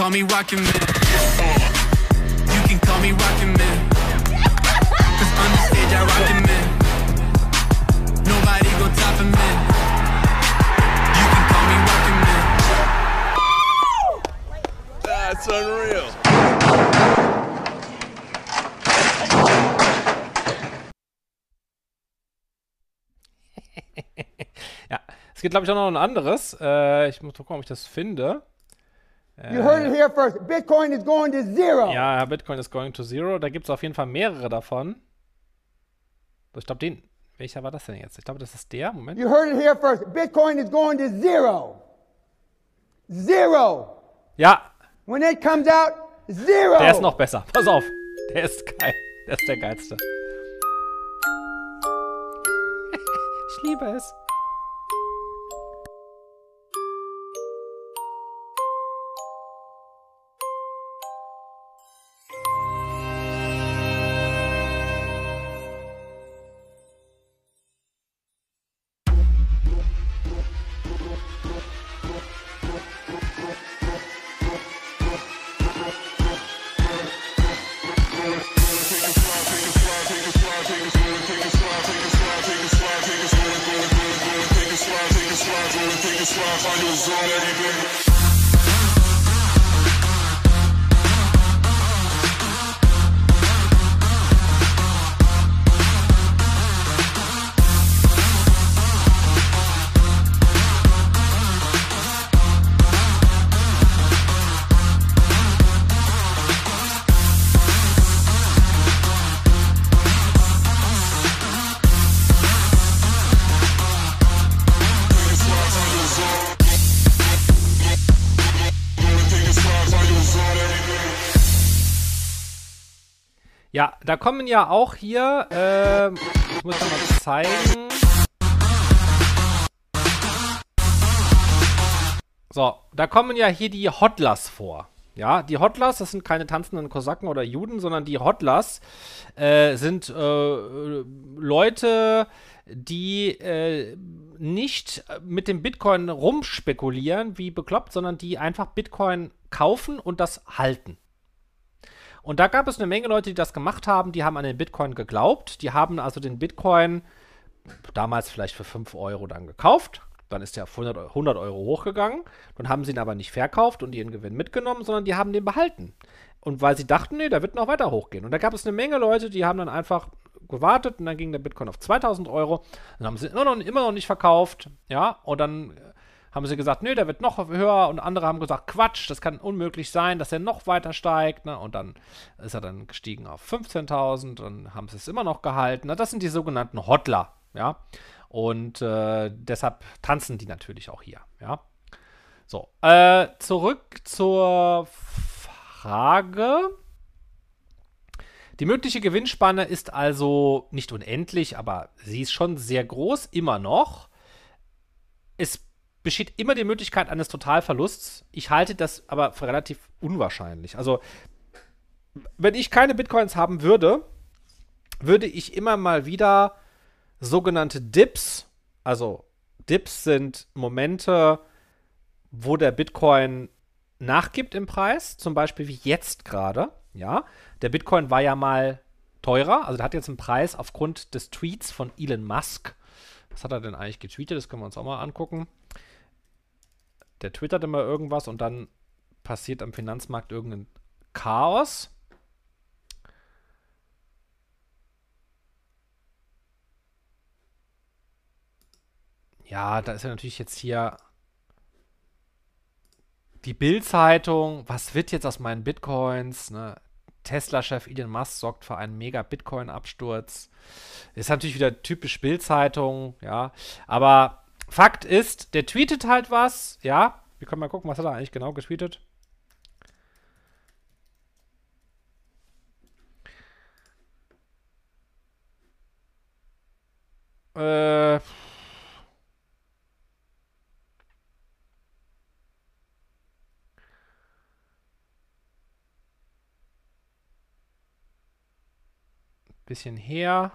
Call me Rockin' Man. You can call me Rockin' Man. Cause on the stage I Rockin' Man. Nobody gon' top a man. You can call me Rockin' Man. That's unreal. Ja, es gibt glaube ich auch noch ein anderes. Ich muss gucken, ob ich das finde. You heard it here first. Bitcoin is going to zero. Ja, Bitcoin is going to zero. Da gibt es auf jeden Fall mehrere davon. So, ich glaube, welcher war das denn jetzt? Ich glaube, das ist der. Moment. You heard it here first. Bitcoin is going to zero. Zero. Ja. When it comes out, zero. Der ist noch besser. Pass auf. Der ist geil. Der ist der geilste. Ich liebe es. Ja, da kommen ja auch hier, ich muss das mal zeigen. So, da kommen ja hier die Hodlers vor. Ja, die Hodlers, das sind keine tanzenden Kosaken oder Juden, sondern die Hodlers sind Leute, die nicht mit dem Bitcoin rumspekulieren, wie bekloppt, sondern die einfach Bitcoin kaufen und das halten. Und da gab es eine Menge Leute, die das gemacht haben, die haben an den Bitcoin geglaubt, die haben also den Bitcoin damals vielleicht für 5 Euro dann gekauft. Dann ist der auf 100 Euro hochgegangen. Dann haben sie ihn aber nicht verkauft und ihren Gewinn mitgenommen, sondern die haben den behalten. Und weil sie dachten, nee, der wird noch weiter hochgehen. Und da gab es eine Menge Leute, die haben dann einfach gewartet und dann ging der Bitcoin auf 2000 Euro. Dann haben sie immer noch nicht verkauft. Ja, und dann haben sie gesagt, nee, der wird noch höher. Und andere haben gesagt, Quatsch, das kann unmöglich sein, dass er noch weiter steigt. Ne? Und dann ist er dann gestiegen auf 15.000. Dann haben sie es immer noch gehalten. Na, das sind die sogenannten Hodler. Ja. Und deshalb tanzen die natürlich auch hier, ja. So, zurück zur Frage. Die mögliche Gewinnspanne ist also nicht unendlich, aber sie ist schon sehr groß, immer noch. Es besteht immer die Möglichkeit eines Totalverlusts. Ich halte das aber für relativ unwahrscheinlich. Also, wenn ich keine Bitcoins haben würde, würde ich immer mal wieder sogenannte Dips, also Dips sind Momente, wo der Bitcoin nachgibt im Preis, zum Beispiel wie jetzt gerade, ja. Der Bitcoin war ja mal teurer, also der hat jetzt einen Preis aufgrund des Tweets von Elon Musk. Was hat er denn eigentlich getweetet? Das können wir uns auch mal angucken. Der twittert immer irgendwas und dann passiert am Finanzmarkt irgendein Chaos. Ja, da ist ja natürlich jetzt hier die Bild-Zeitung. Was wird jetzt aus meinen Bitcoins? Ne? Tesla-Chef Elon Musk sorgt für einen Mega-Bitcoin-Absturz. Ist natürlich wieder typisch Bild-Zeitung, ja. Aber Fakt ist, der tweetet halt was, ja. Wir können mal gucken, was hat er eigentlich genau getweetet. Bisschen her.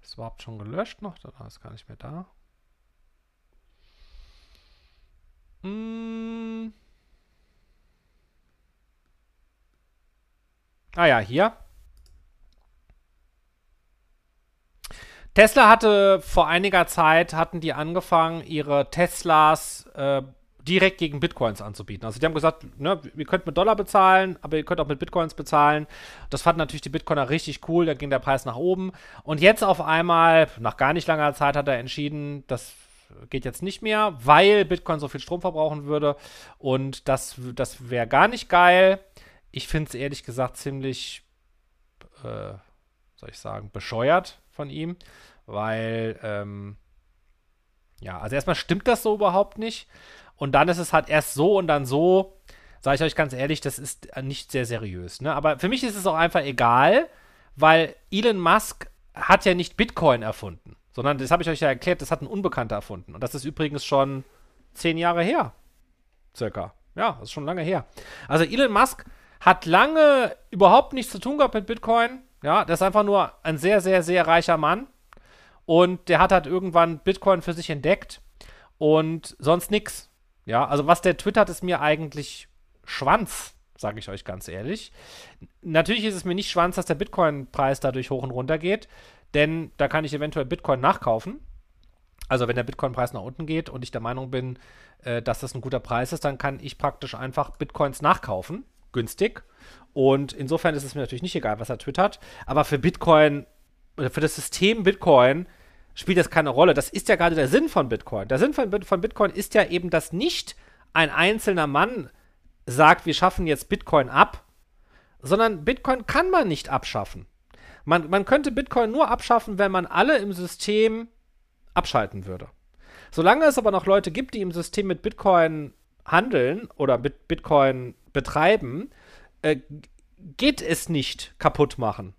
Ist überhaupt schon gelöscht noch? Da ist gar nicht mehr da. Hm. Ah ja, hier. Tesla hatte vor einiger Zeit, hatten die angefangen, ihre Teslas direkt gegen Bitcoins anzubieten. Also die haben gesagt, ne, ihr könnt mit Dollar bezahlen, aber ihr könnt auch mit Bitcoins bezahlen. Das fanden natürlich die Bitcoiner richtig cool, da ging der Preis nach oben. Und jetzt auf einmal, nach gar nicht langer Zeit, hat er entschieden, das geht jetzt nicht mehr, weil Bitcoin so viel Strom verbrauchen würde. Und das wäre gar nicht geil. Ich finde es ehrlich gesagt ziemlich, soll ich sagen, bescheuert von ihm, weil, ja, also erstmal stimmt das so überhaupt nicht. Und dann ist es halt erst so und dann so, sage ich euch ganz ehrlich, das ist nicht sehr seriös. Ne? Aber für mich ist es auch einfach egal, weil Elon Musk hat ja nicht Bitcoin erfunden, sondern, das habe ich euch ja erklärt, das hat ein Unbekannter erfunden. Und das ist übrigens schon 10 Jahre her, circa. Ja, das ist schon lange her. Also Elon Musk hat lange überhaupt nichts zu tun gehabt mit Bitcoin. Ja, das ist einfach nur ein sehr, sehr, sehr reicher Mann. Und der hat halt irgendwann Bitcoin für sich entdeckt und sonst nichts. Ja, also was der twittert, ist mir eigentlich Schwanz, sage ich euch ganz ehrlich. Natürlich ist es mir nicht Schwanz, dass der Bitcoin-Preis dadurch hoch und runter geht, denn da kann ich eventuell Bitcoin nachkaufen. Also wenn der Bitcoin-Preis nach unten geht und ich der Meinung bin, dass das ein guter Preis ist, dann kann ich praktisch einfach Bitcoins nachkaufen, günstig. Und insofern ist es mir natürlich nicht egal, was er twittert, aber für Bitcoin, oder für das System Bitcoin, spielt das keine Rolle. Das ist ja gerade der Sinn von Bitcoin. Der Sinn von Bitcoin ist ja eben, dass nicht ein einzelner Mann sagt, wir schaffen jetzt Bitcoin ab, sondern Bitcoin kann man nicht abschaffen. Man könnte Bitcoin nur abschaffen, wenn man alle im System abschalten würde. Solange es aber noch Leute gibt, die im System mit Bitcoin handeln oder mit Bitcoin betreiben, geht es nicht kaputt machen.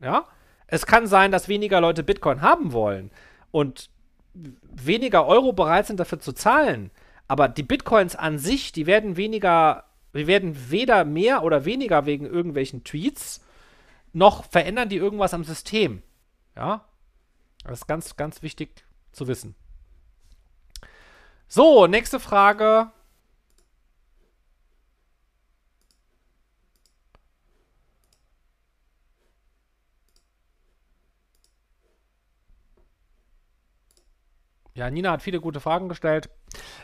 Ja? Es kann sein, dass weniger Leute Bitcoin haben wollen und weniger Euro bereit sind, dafür zu zahlen. Aber die Bitcoins an sich, die werden weniger, wir werden weder mehr oder weniger wegen irgendwelchen Tweets, noch verändern die irgendwas am System. Ja, das ist ganz, ganz wichtig zu wissen. So, nächste Frage. Ja, Nina hat viele gute Fragen gestellt.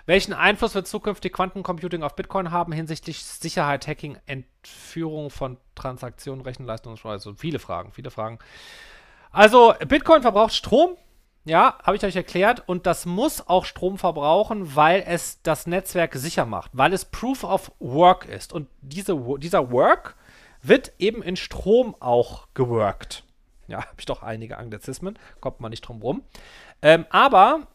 Welchen Einfluss wird zukünftig Quantencomputing auf Bitcoin haben hinsichtlich Sicherheit, Hacking, Entführung von Transaktionen, Rechenleistung und so weiter? Also viele Fragen, viele Fragen. Also Bitcoin verbraucht Strom, ja, habe ich euch erklärt. Und das muss auch Strom verbrauchen, weil es das Netzwerk sicher macht, weil es Proof of Work ist. Und dieser Work wird eben in Strom auch geworkt. Ja, habe ich doch einige Anglizismen, kommt man nicht drum rum. Aber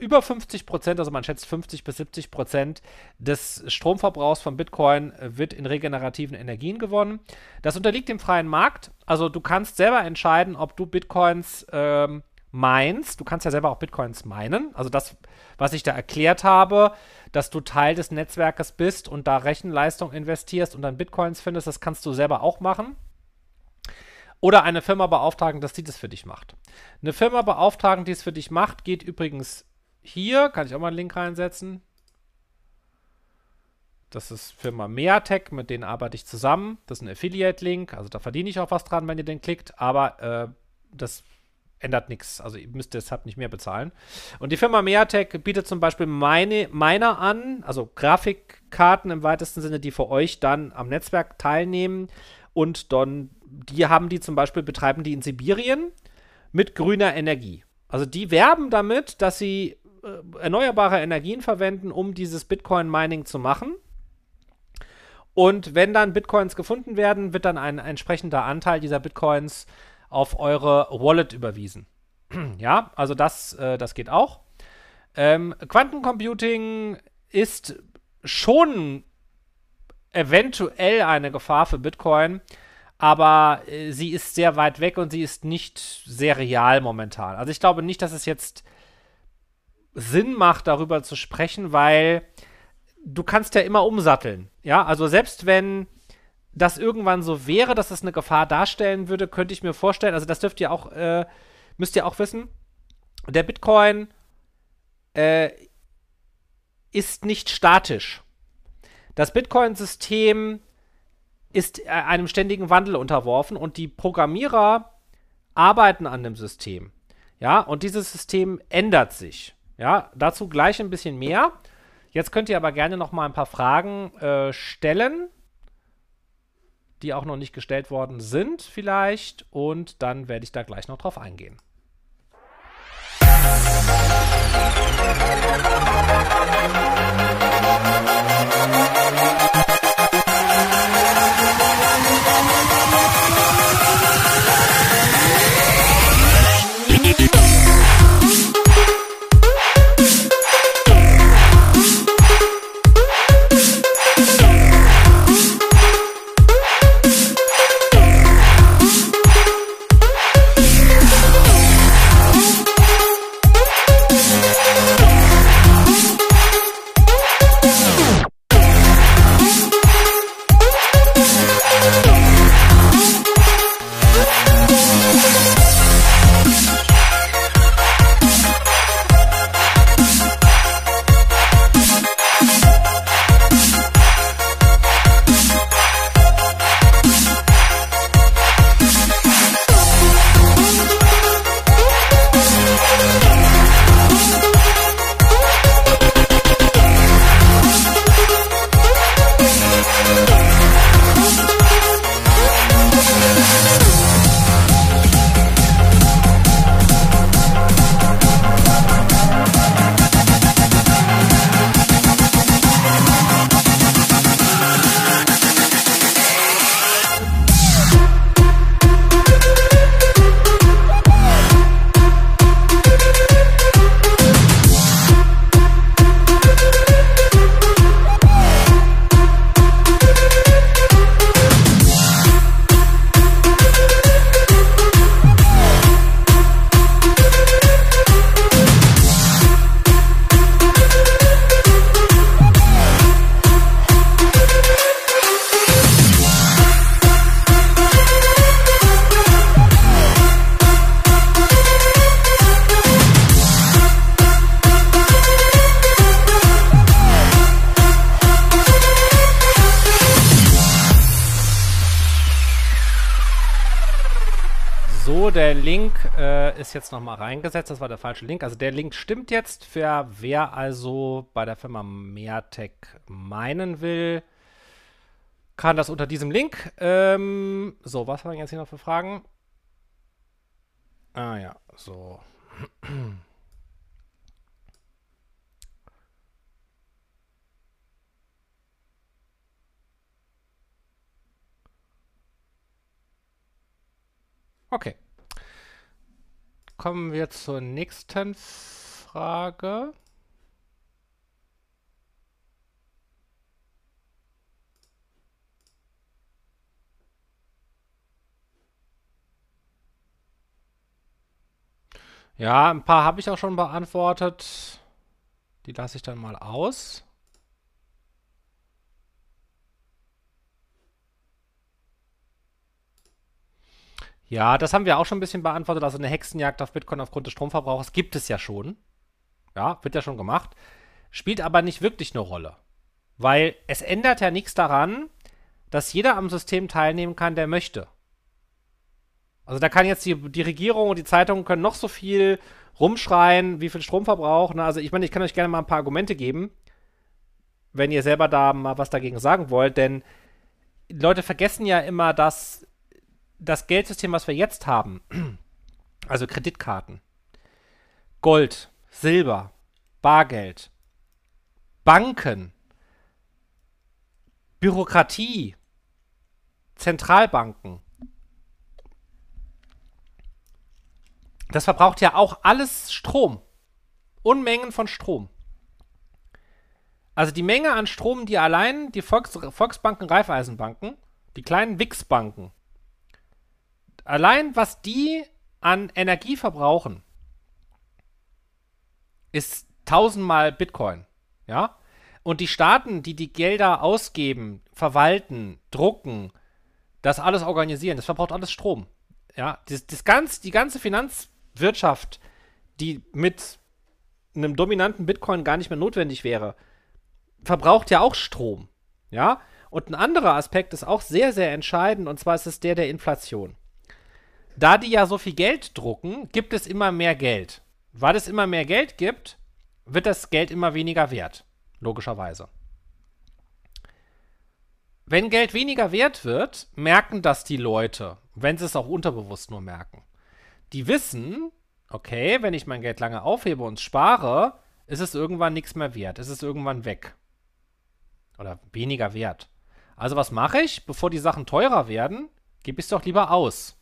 über 50%, also man schätzt 50 bis 70% des Stromverbrauchs von Bitcoin wird in regenerativen Energien gewonnen. Das unterliegt dem freien Markt. Also du kannst selber entscheiden, ob du Bitcoins minest. Du kannst ja selber auch Bitcoins minen. Also das, was ich da erklärt habe, dass du Teil des Netzwerkes bist und da Rechenleistung investierst und dann Bitcoins findest, das kannst du selber auch machen. Oder eine Firma beauftragen, dass die das für dich macht. Eine Firma beauftragen, die es für dich macht, geht übrigens hier. Kann ich auch mal einen Link reinsetzen. Das ist Firma Meatech, mit denen arbeite ich zusammen. Das ist ein Affiliate-Link, also da verdiene ich auch was dran, wenn ihr den klickt. Aber das ändert nichts. Also ihr müsst deshalb nicht mehr bezahlen. Und die Firma Meatech bietet zum Beispiel Miner an, also Grafikkarten im weitesten Sinne, die für euch dann am Netzwerk teilnehmen. Und dann, betreiben die in Sibirien mit grüner Energie. Also die werben damit, dass sie erneuerbare Energien verwenden, um dieses Bitcoin-Mining zu machen. Und wenn dann Bitcoins gefunden werden, wird dann ein entsprechender Anteil dieser Bitcoins auf eure Wallet überwiesen. Ja, also das geht auch. Quantencomputing ist schon eventuell eine Gefahr für Bitcoin, aber sie ist sehr weit weg und sie ist nicht sehr real momentan. Also ich glaube nicht, dass es jetzt Sinn macht, darüber zu sprechen, weil du kannst ja immer umsatteln. Ja, also selbst wenn das irgendwann so wäre, dass es eine Gefahr darstellen würde, könnte ich mir vorstellen, also das dürft ihr auch, müsst ihr auch wissen, der Bitcoin ist nicht statisch. Das Bitcoin-System ist einem ständigen Wandel unterworfen und die Programmierer arbeiten an dem System. Ja, und dieses System ändert sich. Ja, dazu gleich ein bisschen mehr. Jetzt könnt ihr aber gerne noch mal ein paar Fragen stellen, die auch noch nicht gestellt worden sind vielleicht. Und dann werde ich da gleich noch drauf eingehen. der Link ist jetzt nochmal reingesetzt. Das war der falsche Link. Also der Link stimmt jetzt. Für wer also bei der Firma Meatech meinen will, kann das unter diesem Link. So, was haben wir jetzt hier noch für Fragen? Ah ja, so. Okay. Kommen wir zur nächsten Frage. Ja, ein paar habe ich auch schon beantwortet. Die lasse ich dann mal aus. Ja, das haben wir auch schon ein bisschen beantwortet. Also eine Hexenjagd auf Bitcoin aufgrund des Stromverbrauchs gibt es ja schon. Ja, wird ja schon gemacht. Spielt aber nicht wirklich eine Rolle. Weil es ändert ja nichts daran, dass jeder am System teilnehmen kann, der möchte. Also da kann jetzt die Regierung und die Zeitungen können noch so viel rumschreien, wie viel Stromverbrauch. Ne? Also ich meine, ich kann euch gerne mal ein paar Argumente geben, wenn ihr selber da mal was dagegen sagen wollt. Denn Leute vergessen ja immer, dass das Geldsystem, was wir jetzt haben, also Kreditkarten, Gold, Silber, Bargeld, Banken, Bürokratie, Zentralbanken, das verbraucht ja auch alles Strom. Unmengen von Strom. Also die Menge an Strom, die allein die Volksbanken, Raiffeisenbanken, die kleinen Wichsbanken, allein was die an Energie verbrauchen, ist 1000-mal Bitcoin. Ja? Und die Staaten, die die Gelder ausgeben, verwalten, drucken, das alles organisieren, das verbraucht alles Strom. Ja? Die ganze Finanzwirtschaft, die mit einem dominanten Bitcoin gar nicht mehr notwendig wäre, verbraucht ja auch Strom. Ja? Und ein anderer Aspekt ist auch sehr, sehr entscheidend, und zwar ist es der Inflation. Da die ja so viel Geld drucken, gibt es immer mehr Geld. Weil es immer mehr Geld gibt, wird das Geld immer weniger wert, logischerweise. Wenn Geld weniger wert wird, merken das die Leute, wenn sie es auch unterbewusst nur merken. Die wissen, okay, wenn ich mein Geld lange aufhebe und spare, ist es irgendwann nichts mehr wert. Ist es irgendwann weg. Oder weniger wert. Also was mache ich? Bevor die Sachen teurer werden, gebe ich es doch lieber aus.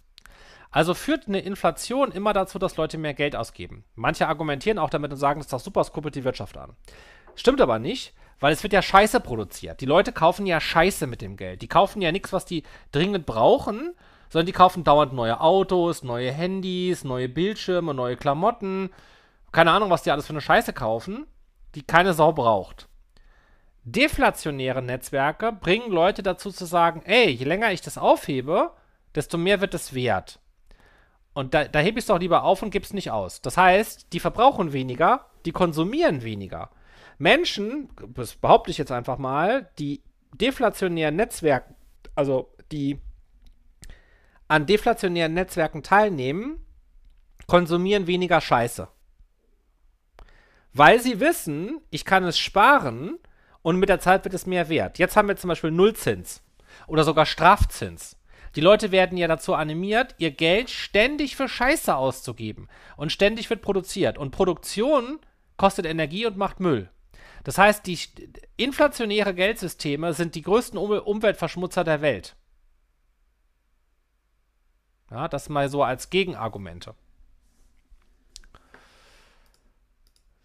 Also führt eine Inflation immer dazu, dass Leute mehr Geld ausgeben. Manche argumentieren auch damit und sagen, das ist doch super, es kuppelt die Wirtschaft an. Stimmt aber nicht, weil es wird ja Scheiße produziert. Die Leute kaufen ja Scheiße mit dem Geld. Die kaufen ja nichts, was die dringend brauchen, sondern die kaufen dauernd neue Autos, neue Handys, neue Bildschirme, neue Klamotten. Keine Ahnung, was die alles für eine Scheiße kaufen, die keine Sau braucht. Deflationäre Netzwerke bringen Leute dazu zu sagen, ey, je länger ich das aufhebe, desto mehr wird es wert. Und da hebe ich es doch lieber auf und gebe es nicht aus. Das heißt, die verbrauchen weniger, die konsumieren weniger. Menschen, das behaupte ich jetzt einfach mal, die deflationären Netzwerke, also die an deflationären Netzwerken teilnehmen, konsumieren weniger Scheiße. Weil sie wissen, ich kann es sparen und mit der Zeit wird es mehr wert. Jetzt haben wir zum Beispiel Nullzins oder sogar Strafzins. Die Leute werden ja dazu animiert, ihr Geld ständig für Scheiße auszugeben. Und ständig wird produziert. Und Produktion kostet Energie und macht Müll. Das heißt, die inflationären Geldsysteme sind die größten Umweltverschmutzer der Welt. Ja, das mal so als Gegenargumente.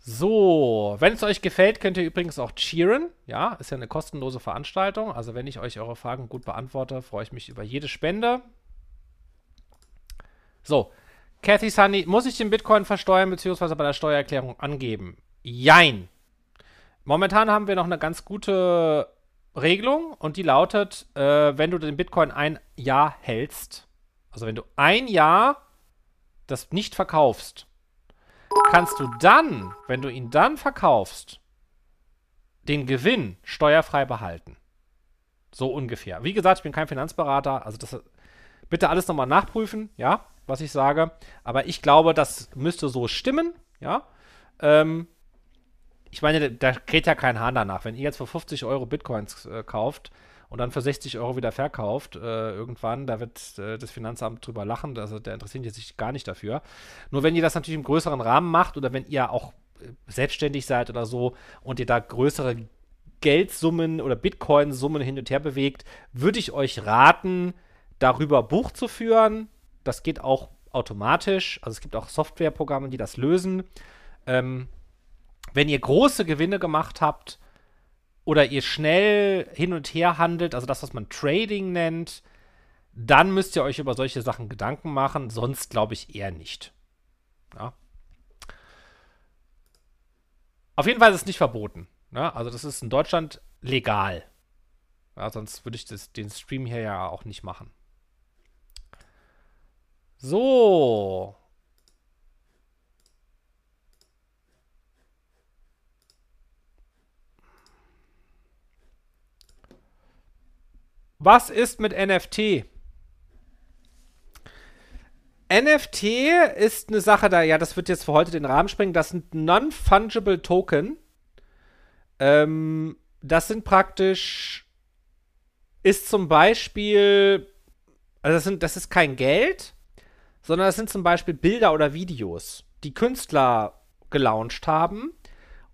So, wenn es euch gefällt, könnt ihr übrigens auch cheeren. Ja, ist ja eine kostenlose Veranstaltung. Also wenn ich euch eure Fragen gut beantworte, freue ich mich über jede Spende. So, Cathy Sunny, muss ich den Bitcoin versteuern bzw. bei der Steuererklärung angeben? Jein. Momentan haben wir noch eine ganz gute Regelung und die lautet, wenn du den Bitcoin ein Jahr hältst, also wenn du ein Jahr das nicht verkaufst, kannst du dann, wenn du ihn dann verkaufst, den Gewinn steuerfrei behalten. So ungefähr. Wie gesagt, ich bin kein Finanzberater, also das bitte alles nochmal nachprüfen, ja. was ich sage. Aber ich glaube, das müsste so stimmen, ja. Ich meine, da kräht ja kein Hahn danach. Wenn ihr jetzt für 50 € Bitcoins kauft und dann für 60 € wieder verkauft, irgendwann, da wird das Finanzamt drüber lachen, also der interessiert sich gar nicht dafür. Nur wenn ihr das natürlich im größeren Rahmen macht oder wenn ihr auch selbstständig seid oder so und ihr da größere Geldsummen oder Bitcoin-Summen hin und her bewegt, würde ich euch raten, darüber Buch zu führen. Das geht auch automatisch. Also es gibt auch Softwareprogramme, die das lösen. Wenn ihr große Gewinne gemacht habt oder ihr schnell hin und her handelt, also das, was man Trading nennt, dann müsst ihr euch über solche Sachen Gedanken machen, sonst glaube ich eher nicht. Ja. Auf jeden Fall ist es nicht verboten. Ja, also das ist in Deutschland legal. Ja, sonst würde ich den Stream hier ja auch nicht machen. So. Was ist mit NFT? NFT ist eine Sache, da, ja, das wird jetzt für heute den Rahmen sprengen. Das sind Non-Fungible Token. Das sind praktisch, ist zum Beispiel, also das ist kein Geld, sondern das sind zum Beispiel Bilder oder Videos, die Künstler gelauncht haben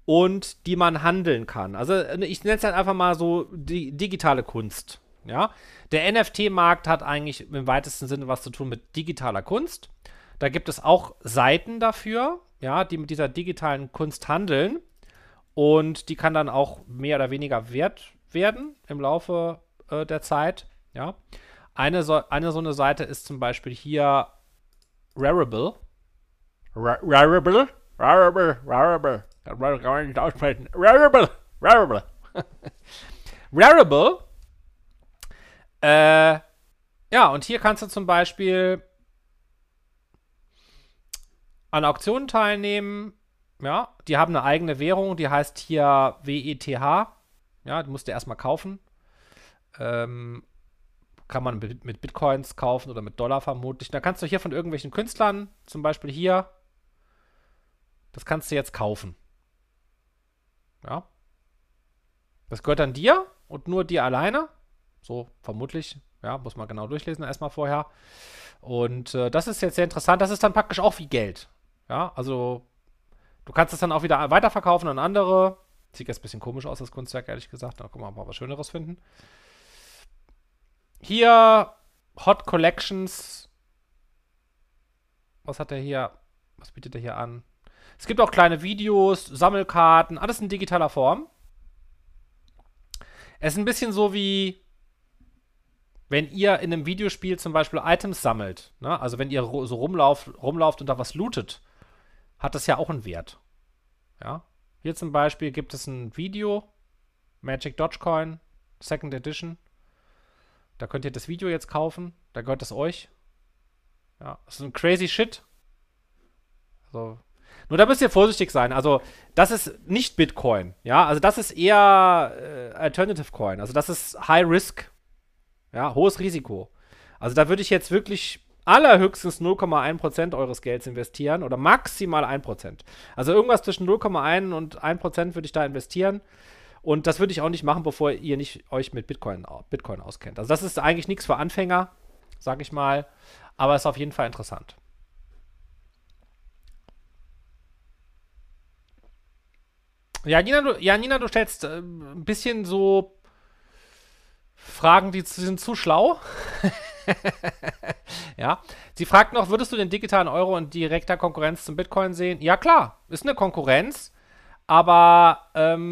und die man handeln kann. Also ich nenne es halt einfach mal so die digitale Kunst. Ja? Der NFT-Markt hat eigentlich im weitesten Sinne was zu tun mit digitaler Kunst. Da gibt es auch Seiten dafür, ja, die mit dieser digitalen Kunst handeln. Und die kann dann auch mehr oder weniger wert werden im Laufe der Zeit. Ja. Eine so eine Seite ist zum Beispiel hier Rarible. Rarible. Ja, und hier kannst du zum Beispiel an Auktionen teilnehmen. Ja, die haben eine eigene Währung, die heißt hier WETH. Ja, die musst du erstmal kaufen. Kann man mit Bitcoins kaufen oder mit Dollar vermutlich. Da kannst du hier von irgendwelchen Künstlern, zum Beispiel hier, das kannst du jetzt kaufen. Ja. Das gehört dann dir und nur dir alleine. So vermutlich. Ja, muss man genau durchlesen erstmal vorher. Und das ist jetzt sehr interessant. Das ist dann praktisch auch wie Geld. Ja, also du kannst es dann auch wieder weiterverkaufen an andere. Sieht jetzt ein bisschen komisch aus, das Kunstwerk, ehrlich gesagt. Da können wir mal was Schöneres finden. Hier Hot Collections. Was hat er hier? Was bietet er hier an? Es gibt auch kleine Videos, Sammelkarten, alles in digitaler Form. Es ist ein bisschen so wie, wenn ihr in einem Videospiel zum Beispiel Items sammelt. Ne? Also wenn ihr so rumlauft und da was lootet, hat das ja auch einen Wert. Ja? Hier zum Beispiel gibt es ein Video, Magic Dogecoin, Second Edition. Da könnt ihr das Video jetzt kaufen, da gehört es euch. Ja, das ist ein crazy shit. Also, nur da müsst ihr vorsichtig sein. Also das ist nicht Bitcoin. Ja, also das ist eher Alternative Coin. Also das ist High Risk. Ja, hohes Risiko. Also da würde ich jetzt wirklich allerhöchstens 0,1% eures Gelds investieren oder maximal 1%. Also irgendwas zwischen 0,1 und 1% würde ich da investieren und das würde ich auch nicht machen, bevor ihr nicht euch mit Bitcoin auskennt. Also das ist eigentlich nichts für Anfänger, sage ich mal, aber ist auf jeden Fall interessant. Janina, du stellst ein bisschen so Fragen, die sind zu schlau. Ja, sie fragt noch, würdest du den digitalen Euro in direkter Konkurrenz zum Bitcoin sehen? Ja klar, ist eine Konkurrenz, aber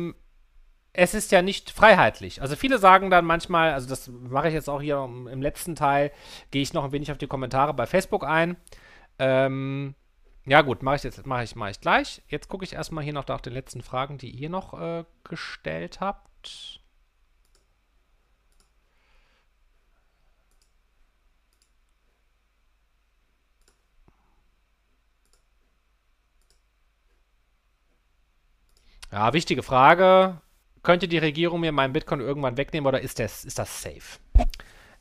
es ist ja nicht freiheitlich. Also viele sagen dann manchmal, also das mache ich jetzt auch hier im letzten Teil, gehe ich noch ein wenig auf die Kommentare bei Facebook ein. Ja gut, mache ich gleich. Jetzt gucke ich erstmal hier noch nach den letzten Fragen, die ihr noch gestellt habt. Ja, wichtige Frage. Könnte die Regierung mir meinen Bitcoin irgendwann wegnehmen oder ist das safe?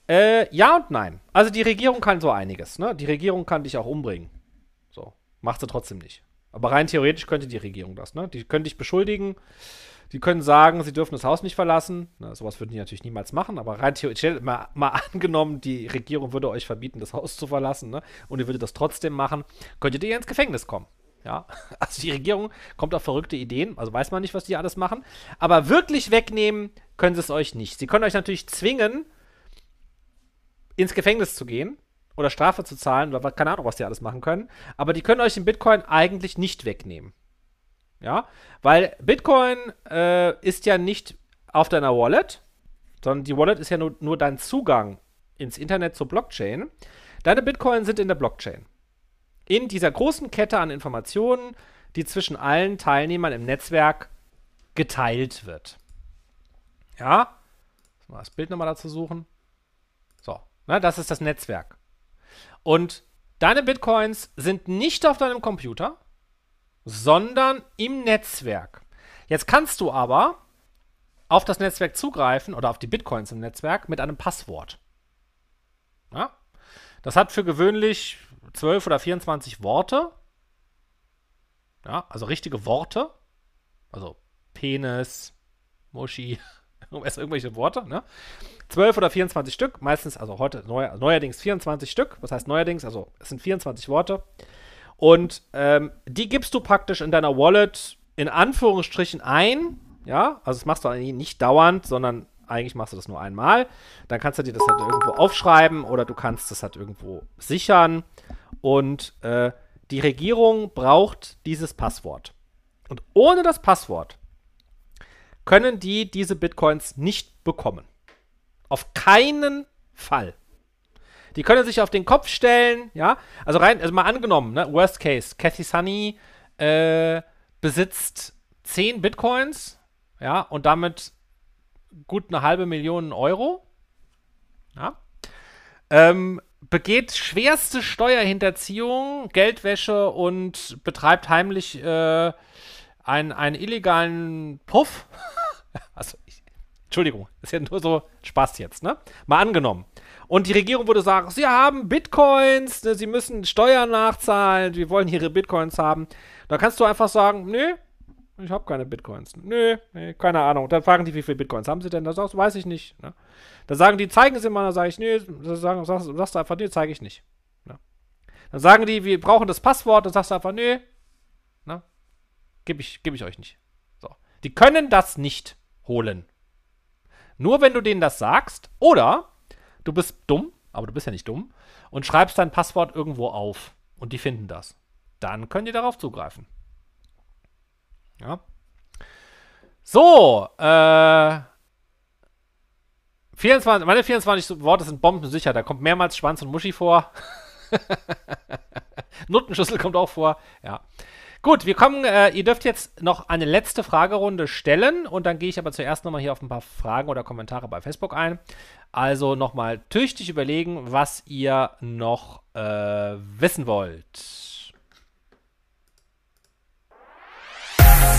Ja und nein. Also die Regierung kann so einiges, ne? Die Regierung kann dich auch umbringen. So, macht sie trotzdem nicht. Aber rein theoretisch könnte die Regierung das, ne? Die können dich beschuldigen, die können sagen, sie dürfen das Haus nicht verlassen. Na, sowas würden die natürlich niemals machen, aber rein theoretisch, mal angenommen, die Regierung würde euch verbieten, das Haus zu verlassen, ne? Und ihr würdet das trotzdem machen, könntet ihr ins Gefängnis kommen. Ja, also die Regierung kommt auf verrückte Ideen, also weiß man nicht, was die alles machen. Aber wirklich wegnehmen können sie es euch nicht. Sie können euch natürlich zwingen, ins Gefängnis zu gehen oder Strafe zu zahlen oder keine Ahnung, was die alles machen können. Aber die können euch den Bitcoin eigentlich nicht wegnehmen. Ja, weil Bitcoin ist ja nicht auf deiner Wallet, sondern die Wallet ist ja nur dein Zugang ins Internet zur Blockchain. Deine Bitcoin sind in der Blockchain. In dieser großen Kette an Informationen, die zwischen allen Teilnehmern im Netzwerk geteilt wird. Ja, mal das Bild nochmal dazu suchen. So, ne, das ist das Netzwerk. Und deine Bitcoins sind nicht auf deinem Computer, sondern im Netzwerk. Jetzt kannst du aber auf das Netzwerk zugreifen oder auf die Bitcoins im Netzwerk mit einem Passwort. Ja? Das hat für gewöhnlich 12 oder 24 Worte, ja, also richtige Worte, also Penis, Muschi, irgendwelche Worte, ne? 12 oder 24 Stück, meistens, also heute neuerdings 24 Stück, was heißt neuerdings, also es sind 24 Worte und die gibst du praktisch in deiner Wallet in Anführungsstrichen ein, ja, also das machst du nicht dauernd, sondern eigentlich machst du das nur einmal, dann kannst du dir das halt irgendwo aufschreiben oder du kannst das halt irgendwo sichern und die Regierung braucht dieses Passwort. Und ohne das Passwort können die diese Bitcoins nicht bekommen. Auf keinen Fall. Die können sich auf den Kopf stellen, ja, also rein, also mal angenommen, ne? Worst Case, Cathy Sunny besitzt 10 Bitcoins, ja, und damit gut eine halbe Million Euro, ja. Begeht schwerste Steuerhinterziehung, Geldwäsche und betreibt heimlich einen illegalen Puff. Also, Entschuldigung, ist ja nur so Spaß jetzt, ne? Mal angenommen. Und die Regierung würde sagen, sie haben Bitcoins, ne, sie müssen Steuern nachzahlen, wir wollen ihre Bitcoins haben. Da kannst du einfach sagen, nö, ich habe keine Bitcoins. Nö, nee, keine Ahnung. Dann fragen die, wie viele Bitcoins haben sie denn? Das weiß ich nicht. Ne? Dann sagen die, zeigen sie mal. Dann sage ich, nee, dann sagst du einfach, nee, zeige ich nicht. Ne? Dann sagen die, wir brauchen das Passwort. Dann sagst du einfach, nee, ne? Geb ich euch nicht. So. Die können das nicht holen. Nur wenn du denen das sagst oder du bist dumm, aber du bist ja nicht dumm, und schreibst dein Passwort irgendwo auf und die finden das. Dann können die darauf zugreifen. Ja. So, meine 24 Worte sind bombensicher, da kommt mehrmals Schwanz und Muschi vor. Nuttenschüssel kommt auch vor, ja. Gut, wir kommen, ihr dürft jetzt noch eine letzte Fragerunde stellen und dann gehe ich aber zuerst nochmal hier auf ein paar Fragen oder Kommentare bei Facebook ein. Also nochmal tüchtig überlegen, was ihr noch wissen wollt.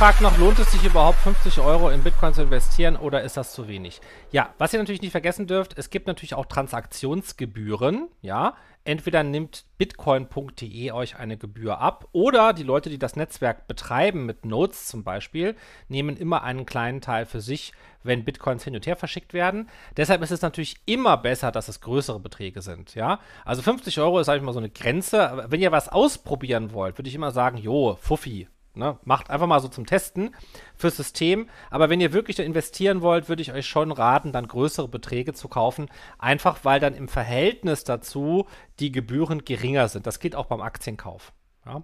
fragt noch, lohnt es sich überhaupt 50 € in Bitcoin zu investieren oder ist das zu wenig? Ja, was ihr natürlich nicht vergessen dürft, es gibt natürlich auch Transaktionsgebühren, ja. Entweder nimmt bitcoin.de euch eine Gebühr ab oder die Leute, die das Netzwerk betreiben, mit Nodes zum Beispiel, nehmen immer einen kleinen Teil für sich, wenn Bitcoins hin und her verschickt werden. Deshalb ist es natürlich immer besser, dass es größere Beträge sind. Ja? Also 50 € ist, sage ich mal, so eine Grenze. Aber wenn ihr was ausprobieren wollt, würde ich immer sagen, jo, Fuffi. Ne, macht einfach mal so zum Testen fürs System. Aber wenn ihr wirklich investieren wollt, würde ich euch schon raten, dann größere Beträge zu kaufen. Einfach, weil dann im Verhältnis dazu die Gebühren geringer sind. Das geht auch beim Aktienkauf. Ja.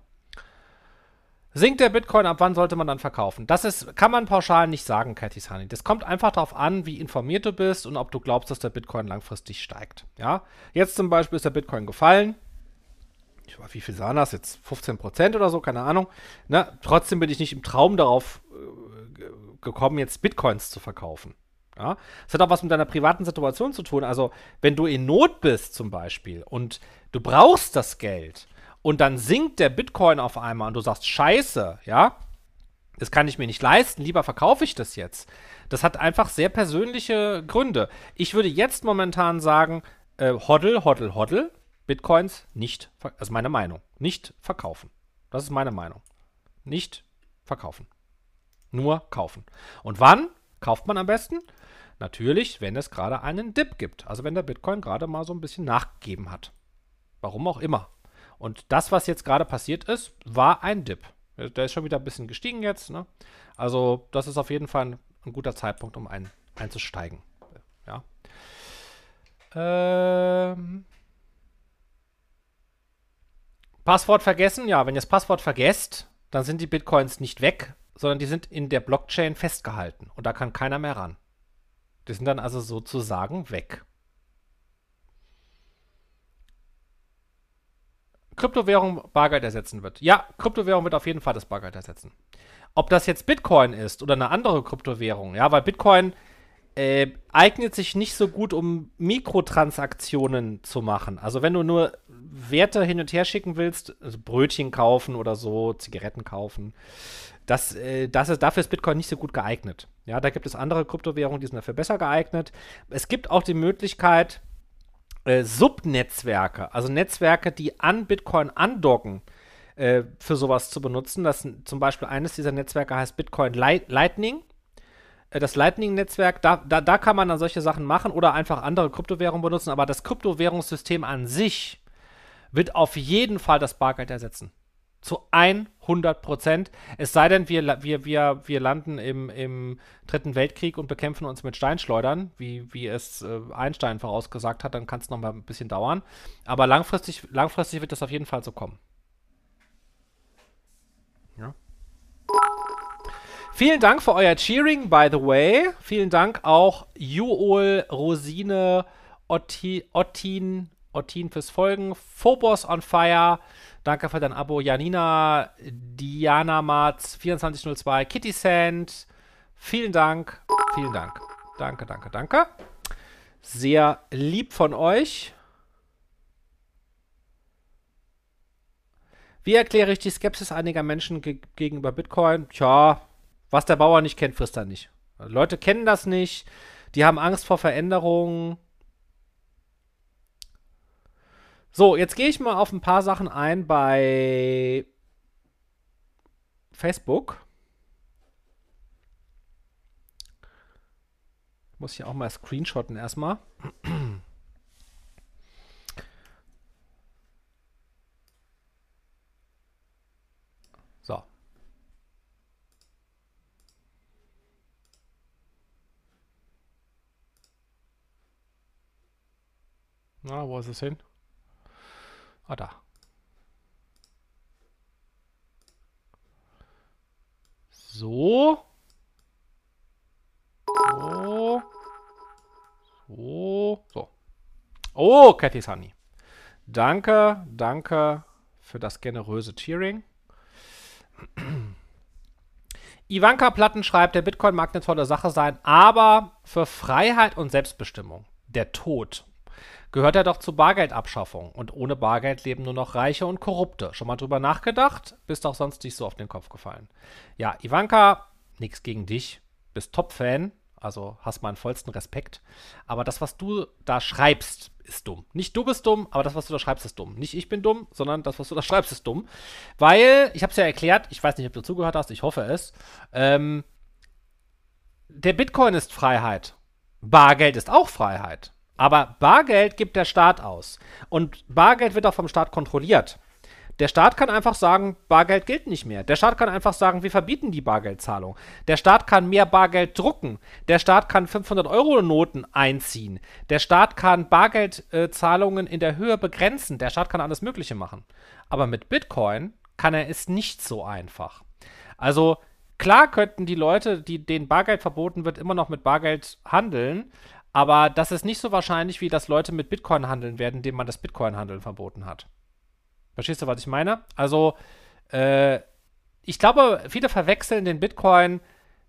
Sinkt der Bitcoin, ab wann sollte man dann verkaufen? Das ist, kann man pauschal nicht sagen, Cathy Sunny. Das kommt einfach darauf an, wie informiert du bist und ob du glaubst, dass der Bitcoin langfristig steigt. Ja. Jetzt zum Beispiel ist der Bitcoin gefallen. Ich weiß, wie viel sahen das jetzt? 15% oder so, keine Ahnung. Na, trotzdem bin ich nicht im Traum darauf gekommen, jetzt Bitcoins zu verkaufen. Ja? Das hat auch was mit deiner privaten Situation zu tun. Also, wenn du in Not bist zum Beispiel und du brauchst das Geld und dann sinkt der Bitcoin auf einmal und du sagst, Scheiße, ja, das kann ich mir nicht leisten, lieber verkaufe ich das jetzt. Das hat einfach sehr persönliche Gründe. Ich würde jetzt momentan sagen, hodl, hodl, hodl. Bitcoins nicht, das ist meine Meinung, nicht verkaufen. Das ist meine Meinung. Nicht verkaufen. Nur kaufen. Und wann kauft man am besten? Natürlich, wenn es gerade einen Dip gibt. Also wenn der Bitcoin gerade mal so ein bisschen nachgegeben hat. Warum auch immer. Und das, was jetzt gerade passiert ist, war ein Dip. Der ist schon wieder ein bisschen gestiegen jetzt. Ne? Also das ist auf jeden Fall ein guter Zeitpunkt, um einzusteigen. Ja. Passwort vergessen? Ja, wenn ihr das Passwort vergesst, dann sind die Bitcoins nicht weg, sondern die sind in der Blockchain festgehalten und da kann keiner mehr ran. Die sind dann also sozusagen weg. Kryptowährung Bargeld ersetzen wird. Ja, Kryptowährung wird auf jeden Fall das Bargeld ersetzen. Ob das jetzt Bitcoin ist oder eine andere Kryptowährung, ja, weil Bitcoin eignet sich nicht so gut, um Mikrotransaktionen zu machen. Also wenn du nur Werte hin und her schicken willst, also Brötchen kaufen oder so, Zigaretten kaufen, dafür ist Bitcoin nicht so gut geeignet. Ja, da gibt es andere Kryptowährungen, die sind dafür besser geeignet. Es gibt auch die Möglichkeit, Subnetzwerke, also Netzwerke, die an Bitcoin andocken, für sowas zu benutzen. Das, zum Beispiel eines dieser Netzwerke heißt Bitcoin Lightning. Das Lightning-Netzwerk, da kann man dann solche Sachen machen oder einfach andere Kryptowährungen benutzen, aber das Kryptowährungssystem an sich wird auf jeden Fall das Bargeld ersetzen. Zu 100%. Es sei denn, wir landen im Dritten Weltkrieg und bekämpfen uns mit Steinschleudern, wie es Einstein vorausgesagt hat, dann kann es noch mal ein bisschen dauern. Aber langfristig wird das auf jeden Fall so kommen. Ja. Vielen Dank für euer Cheering, by the way. Vielen Dank auch Juol, Rosine, Ottin fürs Folgen. Phobos on Fire, danke für dein Abo. Janina, Diana Marz, 2402, Kitty Sand. Vielen Dank, vielen Dank. Danke, danke, danke. Sehr lieb von euch. Wie erkläre ich die Skepsis einiger Menschen gegenüber Bitcoin? Tja, was der Bauer nicht kennt, frisst er nicht. Leute kennen das nicht. Die haben Angst vor Veränderungen. So, jetzt gehe ich mal auf ein paar Sachen ein bei Facebook. Muss ich auch mal screenshotten erstmal. So. Na, wo ist es hin? Ah, da. So. So. So. So. Oh, Cathy Sunny. Danke, danke für das generöse Cheering. Ivanka Platten schreibt, der Bitcoin mag eine tolle Sache sein, aber für Freiheit und Selbstbestimmung. Der Tod. Gehört er doch zur Bargeldabschaffung. Und ohne Bargeld leben nur noch Reiche und Korrupte. Schon mal drüber nachgedacht? Bist doch sonst nicht so auf den Kopf gefallen. Ja, Ivanka, nichts gegen dich. Bist Top-Fan. Also hast meinen vollsten Respekt. Aber das, was du da schreibst, ist dumm. Nicht du bist dumm, aber das, was du da schreibst, ist dumm. Nicht ich bin dumm, sondern das, was du da schreibst, ist dumm. Weil, ich habe es ja erklärt, ich weiß nicht, ob du zugehört hast, ich hoffe es. Der Bitcoin ist Freiheit. Bargeld ist auch Freiheit. Aber Bargeld gibt der Staat aus. Und Bargeld wird auch vom Staat kontrolliert. Der Staat kann einfach sagen, Bargeld gilt nicht mehr. Der Staat kann einfach sagen, wir verbieten die Bargeldzahlung. Der Staat kann mehr Bargeld drucken. Der Staat kann 500-Euro-Noten einziehen. Der Staat kann Bargeldzahlungen in der Höhe begrenzen. Der Staat kann alles Mögliche machen. Aber mit Bitcoin kann er es nicht so einfach. Also klar könnten die Leute, denen Bargeld verboten wird, immer noch mit Bargeld handeln. Aber das ist nicht so wahrscheinlich, wie dass Leute mit Bitcoin handeln werden, denen man das Bitcoin-Handeln verboten hat. Verstehst du, was ich meine? Also, ich glaube, viele verwechseln den Bitcoin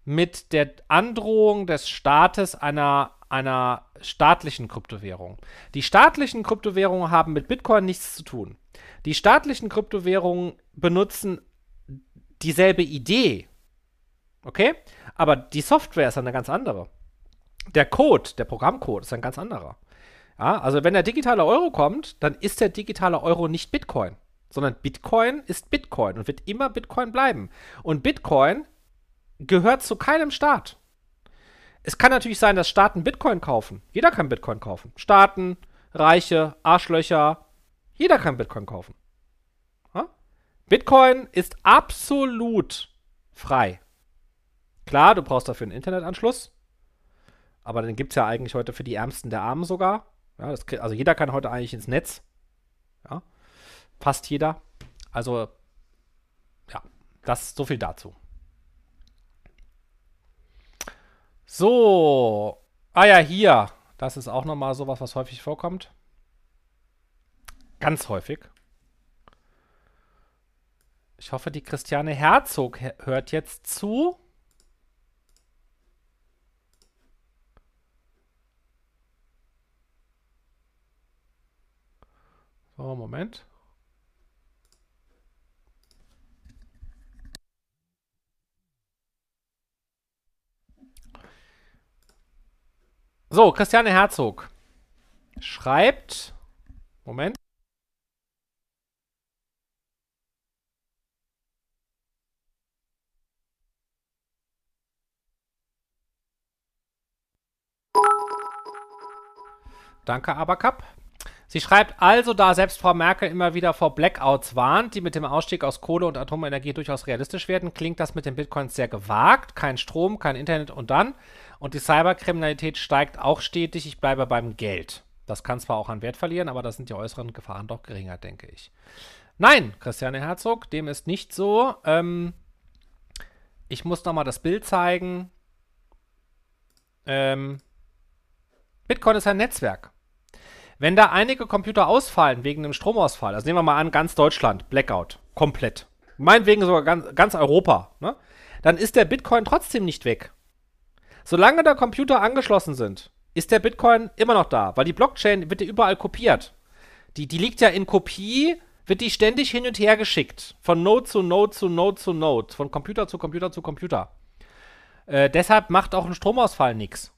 mit der Androhung des Staates einer staatlichen Kryptowährung. Die staatlichen Kryptowährungen haben mit Bitcoin nichts zu tun. Die staatlichen Kryptowährungen benutzen dieselbe Idee, okay? Aber die Software ist eine ganz andere. Der Code, der Programmcode ist ein ganz anderer. Ja, also wenn der digitale Euro kommt, dann ist der digitale Euro nicht Bitcoin, sondern Bitcoin ist Bitcoin und wird immer Bitcoin bleiben. Und Bitcoin gehört zu keinem Staat. Es kann natürlich sein, dass Staaten Bitcoin kaufen. Jeder kann Bitcoin kaufen. Staaten, Reiche, Arschlöcher, jeder kann Bitcoin kaufen. Ja? Bitcoin ist absolut frei. Klar, du brauchst dafür einen Internetanschluss, aber den gibt es ja eigentlich heute für die Ärmsten der Armen sogar. Ja, also jeder kann heute eigentlich ins Netz. Ja, fast jeder. Also, ja, das so viel dazu. So. Ah ja, hier. Das ist auch nochmal sowas, was häufig vorkommt. Ganz häufig. Ich hoffe, die Christiane Herzog hört jetzt zu. Oh, Moment. So, Christiane Herzog schreibt, Moment. Danke, Abacap. Sie schreibt also, da selbst Frau Merkel immer wieder vor Blackouts warnt, die mit dem Ausstieg aus Kohle und Atomenergie durchaus realistisch werden, klingt das mit den Bitcoins sehr gewagt. Kein Strom, kein Internet und dann. Und die Cyberkriminalität steigt auch stetig. Ich bleibe beim Geld. Das kann zwar auch an Wert verlieren, aber da sind die äußeren Gefahren doch geringer, denke ich. Nein, Christiane Herzog, dem ist nicht so. Ich muss nochmal das Bild zeigen. Bitcoin ist ein Netzwerk. Wenn da einige Computer ausfallen wegen einem Stromausfall, also nehmen wir mal an, ganz Deutschland, Blackout, komplett, meinetwegen sogar ganz Europa, ne? Dann ist der Bitcoin trotzdem nicht weg. Solange da Computer angeschlossen sind, ist der Bitcoin immer noch da, weil die Blockchain wird ja überall kopiert. Die liegt ja in Kopie, wird die ständig hin und her geschickt, von Node zu Node zu Node zu Node, von Computer zu Computer zu Computer. Deshalb macht auch ein Stromausfall nichts.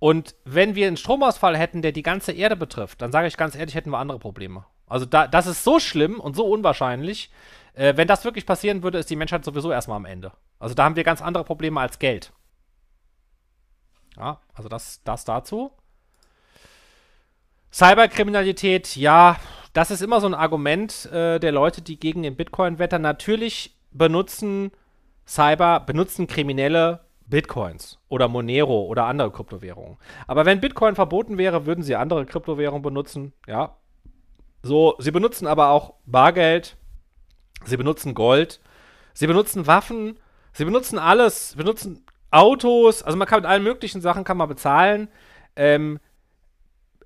Und wenn wir einen Stromausfall hätten, der die ganze Erde betrifft, dann sage ich ganz ehrlich, hätten wir andere Probleme. Also das ist so schlimm und so unwahrscheinlich. Wenn das wirklich passieren würde, ist die Menschheit sowieso erstmal am Ende. Also da haben wir ganz andere Probleme als Geld. Ja, also das dazu. Cyberkriminalität, ja, das ist immer so ein Argument der Leute, die gegen den Bitcoin wettern. Natürlich benutzen Kriminelle Bitcoins oder Monero oder andere Kryptowährungen. Aber wenn Bitcoin verboten wäre, würden sie andere Kryptowährungen benutzen, ja. So, sie benutzen aber auch Bargeld, sie benutzen Gold, sie benutzen Waffen, sie benutzen alles, sie benutzen Autos, also man kann mit allen möglichen Sachen kann man bezahlen. In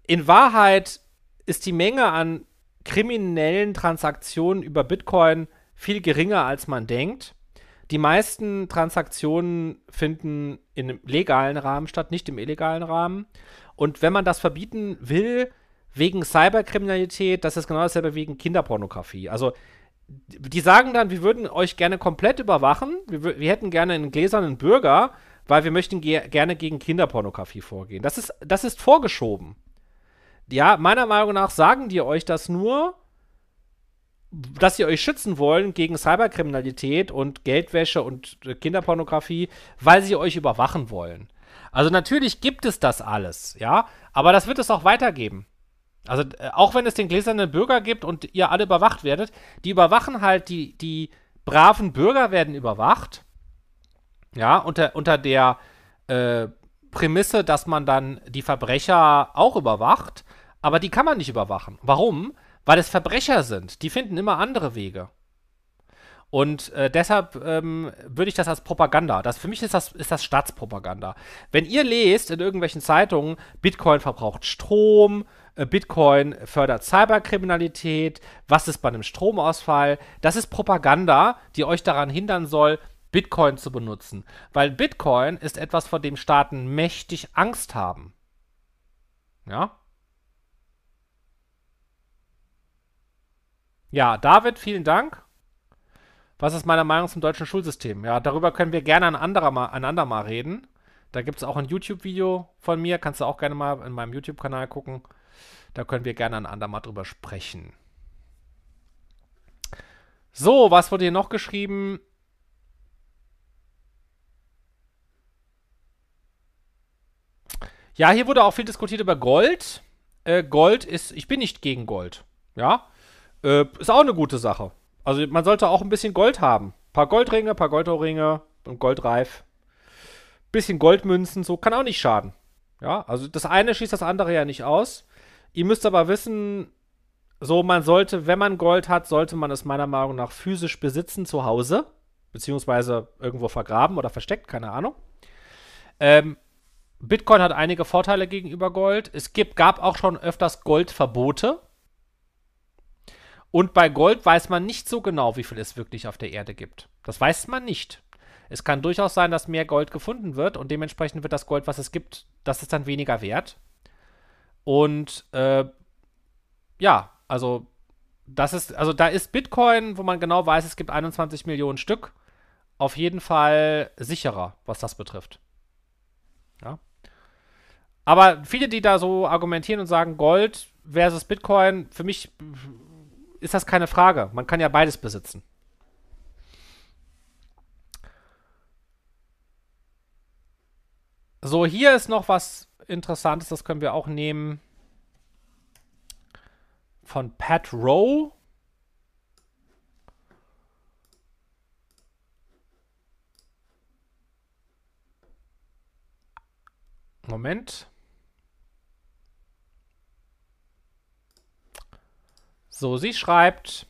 Wahrheit ist die Menge an kriminellen Transaktionen über Bitcoin viel geringer, als man denkt. Die meisten Transaktionen finden in einem legalen Rahmen statt, nicht im illegalen Rahmen. Und wenn man das verbieten will, wegen Cyberkriminalität, das ist genau dasselbe wegen Kinderpornografie. Also die sagen dann, wir würden euch gerne komplett überwachen, wir hätten gerne einen gläsernen Bürger, weil wir möchten gerne gegen Kinderpornografie vorgehen. Das ist vorgeschoben. Ja, meiner Meinung nach sagen die euch das nur, dass sie euch schützen wollen gegen Cyberkriminalität und Geldwäsche und Kinderpornografie, weil sie euch überwachen wollen. Also natürlich gibt es das alles, ja, aber das wird es auch weitergeben. Also auch wenn es den gläsernen Bürger gibt und ihr alle überwacht werdet, die überwachen halt, die braven Bürger werden überwacht, ja, unter der Prämisse, dass man dann die Verbrecher auch überwacht, aber die kann man nicht überwachen. Warum? Weil es Verbrecher sind, die finden immer andere Wege. Und deshalb würde ich das als Propaganda, für mich ist das Staatspropaganda. Wenn ihr lest in irgendwelchen Zeitungen, Bitcoin verbraucht Strom, Bitcoin fördert Cyberkriminalität, was ist bei einem Stromausfall, das ist Propaganda, die euch daran hindern soll, Bitcoin zu benutzen. Weil Bitcoin ist etwas, vor dem Staaten mächtig Angst haben. Ja? Ja, David, vielen Dank. Was ist meine Meinung zum deutschen Schulsystem? Ja, darüber können wir gerne ein andermal reden. Da gibt es auch ein YouTube-Video von mir. Kannst du auch gerne mal in meinem YouTube-Kanal gucken. Da können wir gerne ein andermal drüber sprechen. So, was wurde hier noch geschrieben? Ja, hier wurde auch viel diskutiert über Gold. Gold ist, ich bin nicht gegen Gold. Ja, ist auch eine gute Sache. Also man sollte auch ein bisschen Gold haben. Ein paar Goldringe, ein paar Goldohrringe und Goldreif. Ein bisschen Goldmünzen, so kann auch nicht schaden. Ja, also das eine schießt das andere ja nicht aus. Ihr müsst aber wissen, so man sollte, wenn man Gold hat, sollte man es meiner Meinung nach physisch besitzen zu Hause, beziehungsweise irgendwo vergraben oder versteckt, keine Ahnung. Bitcoin hat einige Vorteile gegenüber Gold. Es gab auch schon öfters Goldverbote. Und bei Gold weiß man nicht so genau, wie viel es wirklich auf der Erde gibt. Das weiß man nicht. Es kann durchaus sein, dass mehr Gold gefunden wird und dementsprechend wird das Gold, was es gibt, das ist dann weniger wert. Und ja, also das ist, also da ist Bitcoin, wo man genau weiß, es gibt 21 Millionen Stück, auf jeden Fall sicherer, was das betrifft. Ja. Aber viele, die da so argumentieren und sagen, Gold versus Bitcoin, für mich ist das keine Frage. Man kann ja beides besitzen. So, hier ist noch was Interessantes, das können wir auch nehmen. Von Pat Rowe. Moment. So, sie schreibt,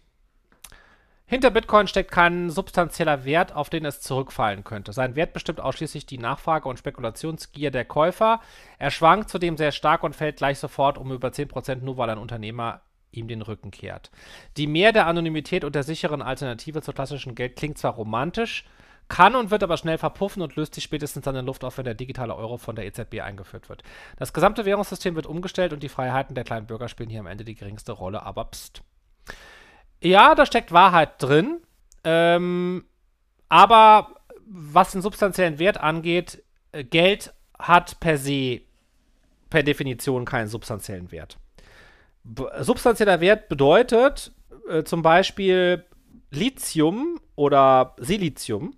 hinter Bitcoin steckt kein substanzieller Wert, auf den es zurückfallen könnte. Sein Wert bestimmt ausschließlich die Nachfrage und Spekulationsgier der Käufer. Er schwankt zudem sehr stark und fällt gleich sofort um über 10%, nur weil ein Unternehmer ihm den Rücken kehrt. Die Mehr der Anonymität und der sicheren Alternative zu klassischem Geld klingt zwar romantisch, kann und wird aber schnell verpuffen und löst sich spätestens dann in Luft auf, wenn der digitale Euro von der EZB eingeführt wird. Das gesamte Währungssystem wird umgestellt und die Freiheiten der kleinen Bürger spielen hier am Ende die geringste Rolle, aber pst. Ja, da steckt Wahrheit drin, aber was den substanziellen Wert angeht, Geld hat per se, per Definition keinen substanziellen Wert. Substanzieller Wert bedeutet zum Beispiel Lithium oder Silizium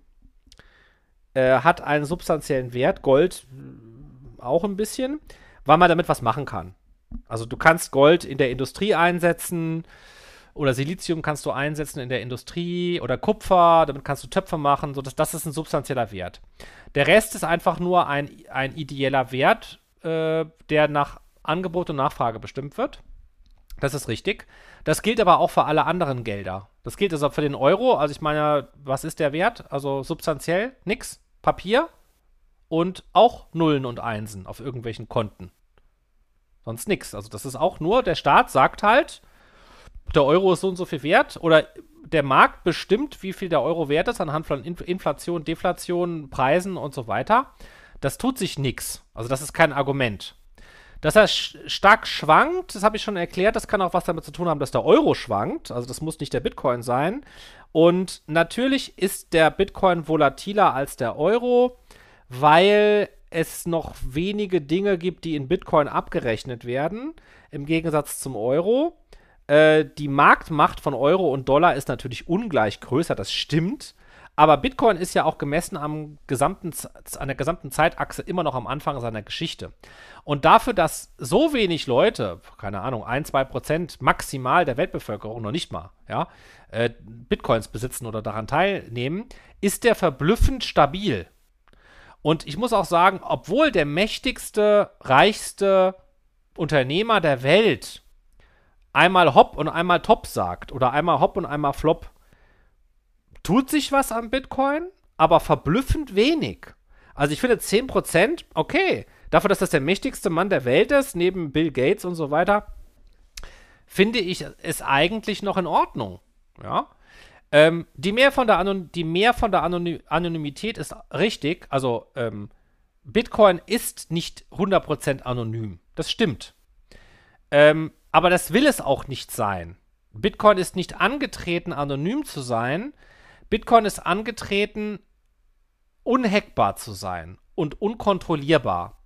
hat einen substanziellen Wert, Gold auch ein bisschen, weil man damit was machen kann. Also du kannst Gold in der Industrie einsetzen oder Silizium kannst du einsetzen in der Industrie oder Kupfer, damit kannst du Töpfe machen, so dass, das ist ein substanzieller Wert. Der Rest ist einfach nur ein ideeller Wert, der nach Angebot und Nachfrage bestimmt wird. Das ist richtig. Das gilt aber auch für alle anderen Gelder. Das gilt also für den Euro. Also ich meine, was ist der Wert? Also substanziell nix. Papier und auch Nullen und Einsen auf irgendwelchen Konten. Sonst nix. Also das ist auch nur, der Staat sagt halt, der Euro ist so und so viel wert. Oder der Markt bestimmt, wie viel der Euro wert ist, anhand von Inflation, Deflation, Preisen und so weiter. Das tut sich nichts. Also das ist kein Argument. Dass er stark schwankt, das habe ich schon erklärt, das kann auch was damit zu tun haben, dass der Euro schwankt. Also das muss nicht der Bitcoin sein. Und natürlich ist der Bitcoin volatiler als der Euro, weil es noch wenige Dinge gibt, die in Bitcoin abgerechnet werden, im Gegensatz zum Euro. Die Marktmacht von Euro und Dollar ist natürlich ungleich größer, das stimmt. Aber Bitcoin ist ja auch gemessen an der gesamten Zeitachse immer noch am Anfang seiner Geschichte. Und dafür, dass so wenig Leute, keine Ahnung, 1–2% maximal der Weltbevölkerung, noch nicht mal, ja, Bitcoins besitzen oder daran teilnehmen, ist der verblüffend stabil. Und ich muss auch sagen, obwohl der mächtigste, reichste Unternehmer der Welt einmal Hopp und einmal Top sagt oder einmal Hopp und einmal Flop, tut sich was am Bitcoin, aber verblüffend wenig. Also ich finde 10%, okay, dafür, dass das der mächtigste Mann der Welt ist, neben Bill Gates und so weiter, finde ich es eigentlich noch in Ordnung. Ja? Die Mehr von der Anonymität ist richtig, also Bitcoin ist nicht 100% anonym, das stimmt. Aber das will es auch nicht sein. Bitcoin ist nicht angetreten, anonym zu sein. Bitcoin ist angetreten, unhackbar zu sein und unkontrollierbar.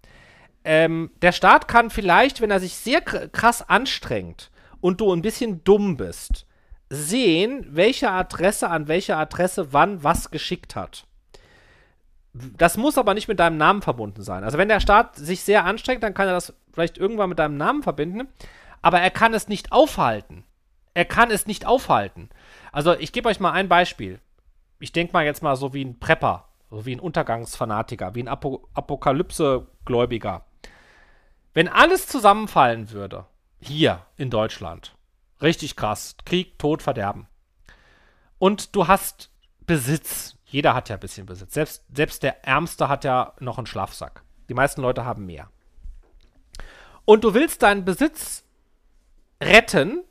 Der Staat kann vielleicht, wenn er sich sehr krass anstrengt und du ein bisschen dumm bist, sehen, welche Adresse an welche Adresse wann was geschickt hat. Das muss aber nicht mit deinem Namen verbunden sein. Also wenn der Staat sich sehr anstrengt, dann kann er das vielleicht irgendwann mit deinem Namen verbinden. Aber er kann es nicht aufhalten. Er kann es nicht aufhalten. Also ich gebe euch mal ein Beispiel. Ich denke mal jetzt mal so wie ein Prepper, so wie ein Untergangsfanatiker, wie ein Apokalypsegläubiger. Wenn alles zusammenfallen würde, hier in Deutschland, richtig krass, Krieg, Tod, Verderben, und du hast Besitz, jeder hat ja ein bisschen Besitz, selbst der Ärmste hat ja noch einen Schlafsack. Die meisten Leute haben mehr. Und du willst deinen Besitz retten,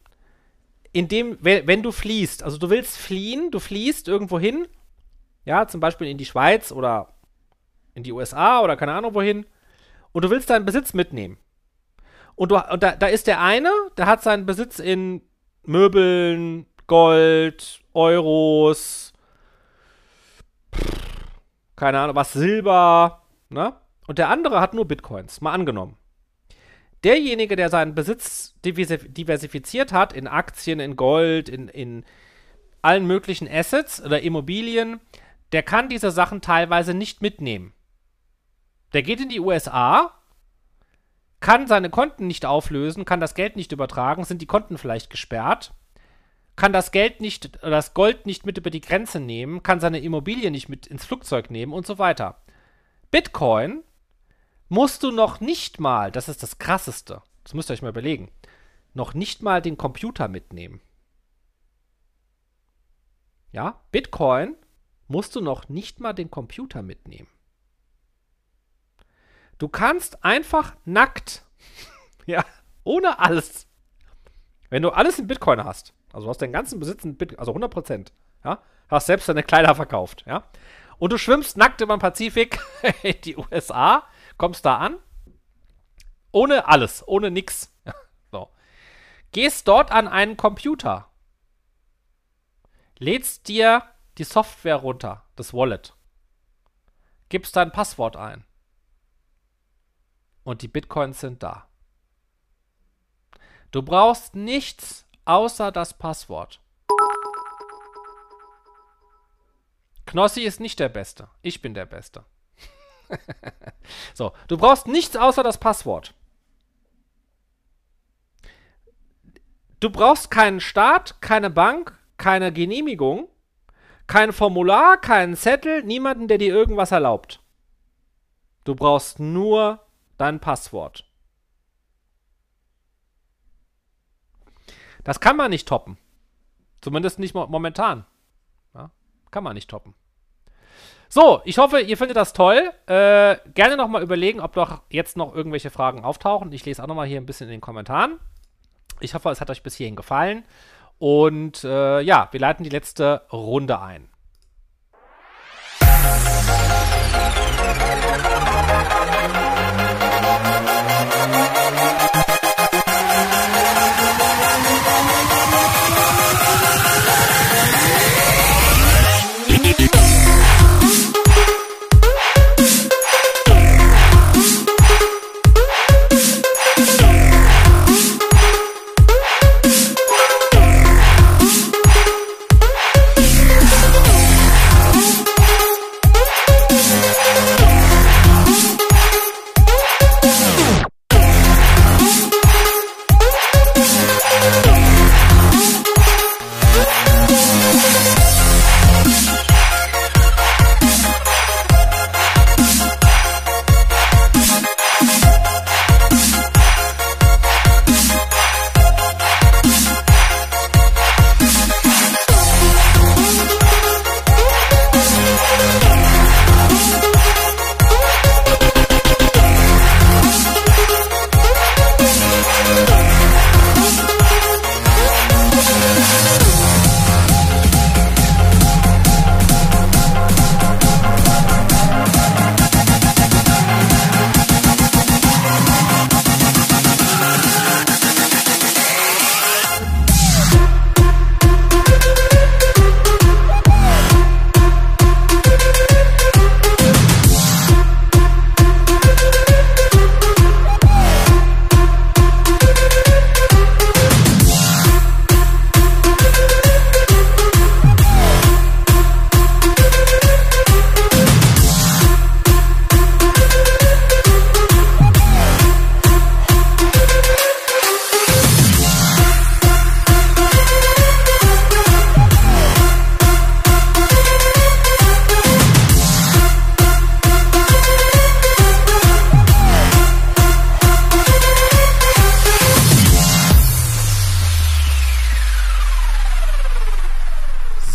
indem, wenn du fliehst, also du willst fliehen, du fliehst irgendwo hin, ja, zum Beispiel in die Schweiz oder in die USA oder keine Ahnung wohin, und du willst deinen Besitz mitnehmen. Und da ist der eine, der hat seinen Besitz in Möbeln, Gold, Euros, keine Ahnung, was, Silber, ne? Und der andere hat nur Bitcoins, mal angenommen. Derjenige, der seinen Besitz diversifiziert hat, in Aktien, in Gold, in allen möglichen Assets oder Immobilien, der kann diese Sachen teilweise nicht mitnehmen. Der geht in die USA, kann seine Konten nicht auflösen, kann das Geld nicht übertragen, sind die Konten vielleicht gesperrt, kann das Geld nicht, oder das Gold nicht mit über die Grenze nehmen, kann seine Immobilie nicht mit ins Flugzeug nehmen und so weiter. Bitcoin musst du noch nicht mal, das ist das Krasseste, das müsst ihr euch mal überlegen, noch nicht mal den Computer mitnehmen. Ja, Bitcoin musst du noch nicht mal den Computer mitnehmen. Du kannst einfach nackt, ja, ohne alles, wenn du alles in Bitcoin hast, also du hast deinen ganzen Besitz in Bitcoin, also 100%, ja, hast selbst deine Kleider verkauft, ja, und du schwimmst nackt über den Pazifik in die USA, kommst da an, ohne alles, ohne nix. So. Gehst dort an einen Computer, lädst dir die Software runter, das Wallet, gibst dein Passwort ein und die Bitcoins sind da. Du brauchst nichts außer das Passwort. Knossi ist nicht der Beste, ich bin der Beste. So, du brauchst nichts außer das Passwort. Du brauchst keinen Staat, keine Bank, keine Genehmigung, kein Formular, keinen Zettel, niemanden, der dir irgendwas erlaubt. Du brauchst nur dein Passwort. Das kann man nicht toppen. Zumindest nicht momentan. Ja, kann man nicht toppen. So, ich hoffe, ihr findet das toll. Gerne nochmal überlegen, ob doch jetzt noch irgendwelche Fragen auftauchen. Ich lese auch nochmal hier ein bisschen in den Kommentaren. Ich hoffe, es hat euch bis hierhin gefallen. Und ja, wir leiten die letzte Runde ein.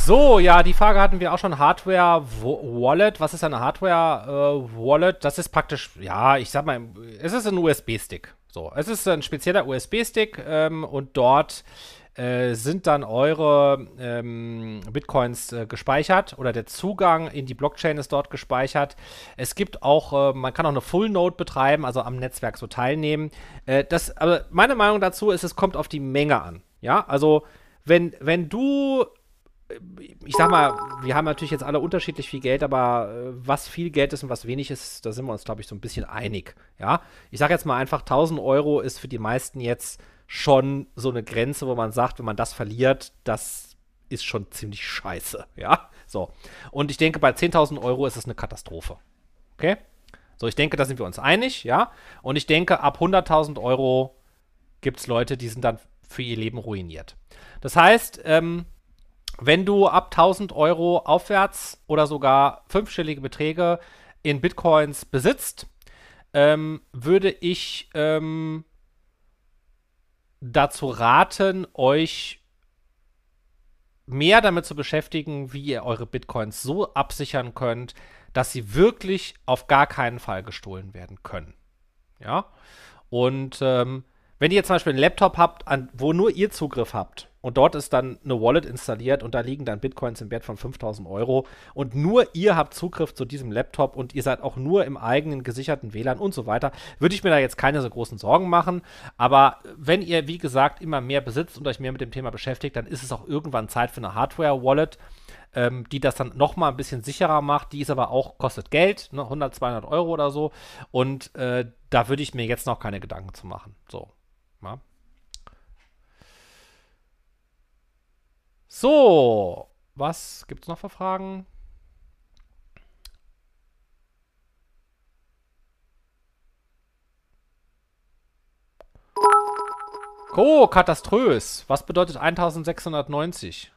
So, ja, die Frage hatten wir auch schon. Hardware-Wallet. Was ist eine Hardware-Wallet? Das ist praktisch, ja, ich sag mal, es ist ein USB-Stick. So, es ist ein spezieller USB-Stick und dort sind dann eure Bitcoins gespeichert oder der Zugang in die Blockchain ist dort gespeichert. Es gibt auch, man kann auch eine Full-Node betreiben, also am Netzwerk so teilnehmen. Aber meine Meinung dazu ist, es kommt auf die Menge an. Ja, also wenn du... Ich sag mal, wir haben natürlich jetzt alle unterschiedlich viel Geld, aber was viel Geld ist und was wenig ist, da sind wir uns, glaube ich, so ein bisschen einig. Ja, ich sag jetzt mal einfach, 1000 Euro ist für die meisten jetzt schon so eine Grenze, wo man sagt, wenn man das verliert, das ist schon ziemlich scheiße. Ja, so. Und ich denke, bei 10.000 Euro ist es eine Katastrophe. Okay? So, ich denke, da sind wir uns einig, ja. Und ich denke, ab 100.000 Euro gibt es Leute, die sind dann für ihr Leben ruiniert. Das heißt, wenn du ab 1000 Euro aufwärts oder sogar fünfstellige Beträge in Bitcoins besitzt, würde ich dazu raten, euch mehr damit zu beschäftigen, wie ihr eure Bitcoins so absichern könnt, dass sie wirklich auf gar keinen Fall gestohlen werden können. Ja? Und wenn ihr zum Beispiel einen Laptop habt, wo nur ihr Zugriff habt, und dort ist dann eine Wallet installiert und da liegen dann Bitcoins im Wert von 5.000 Euro und nur ihr habt Zugriff zu diesem Laptop und ihr seid auch nur im eigenen gesicherten WLAN und so weiter, würde ich mir da jetzt keine so großen Sorgen machen. Aber wenn ihr, wie gesagt, immer mehr besitzt und euch mehr mit dem Thema beschäftigt, dann ist es auch irgendwann Zeit für eine Hardware-Wallet, die das dann nochmal ein bisschen sicherer macht. Die ist aber auch, kostet Geld, ne, 100, 200 Euro oder so. Und da würde ich mir jetzt noch keine Gedanken zu machen. So, ja. So, was gibt es noch für Fragen? Oh, kataströs. Was bedeutet 1690?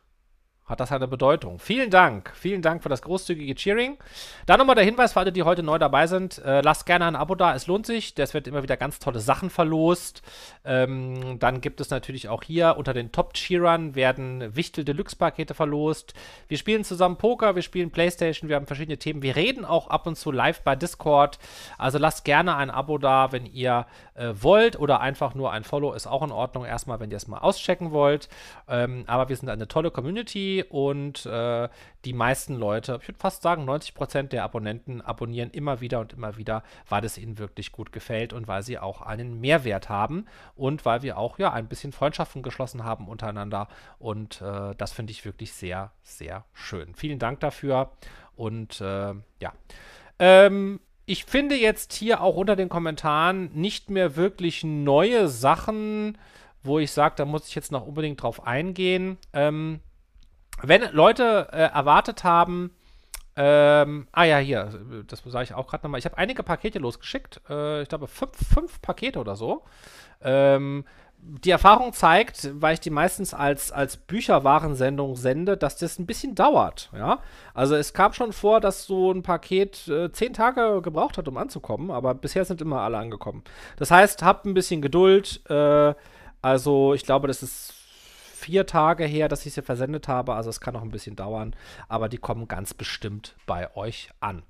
hat das eine Bedeutung. Vielen Dank für das großzügige Cheering. Dann nochmal der Hinweis für alle, die heute neu dabei sind, lasst gerne ein Abo da, es lohnt sich, es wird immer wieder ganz tolle Sachen verlost. Dann gibt es natürlich auch hier unter den Top-Cheerern werden Wichtel-Deluxe-Pakete verlost. Wir spielen zusammen Poker, wir spielen Playstation, wir haben verschiedene Themen, wir reden auch ab und zu live bei Discord, also lasst gerne ein Abo da, wenn ihr wollt, oder einfach nur ein Follow ist auch in Ordnung, erstmal, wenn ihr es mal auschecken wollt. Aber wir sind eine tolle Community, und die meisten Leute, ich würde fast sagen 90% der Abonnenten abonnieren immer wieder, weil es ihnen wirklich gut gefällt und weil sie auch einen Mehrwert haben und weil wir auch ja ein bisschen Freundschaften geschlossen haben untereinander, und das finde ich wirklich sehr, sehr schön. Vielen Dank dafür, und ja. Ich finde jetzt hier auch unter den Kommentaren nicht mehr wirklich neue Sachen, wo ich sage, da muss ich jetzt noch unbedingt drauf eingehen. Wenn Leute erwartet haben, ja, hier, das sage ich auch gerade nochmal, ich habe einige Pakete losgeschickt, ich glaube fünf Pakete oder so. Die Erfahrung zeigt, weil ich die meistens als Bücherwarensendung sende, dass das ein bisschen dauert, ja. Also es kam schon vor, dass so ein Paket 10 Tage gebraucht hat, um anzukommen, aber bisher sind immer alle angekommen. Das heißt, habt ein bisschen Geduld, also ich glaube, das ist 4 Tage her, dass ich sie versendet habe, also es kann noch ein bisschen dauern, aber die kommen ganz bestimmt bei euch an.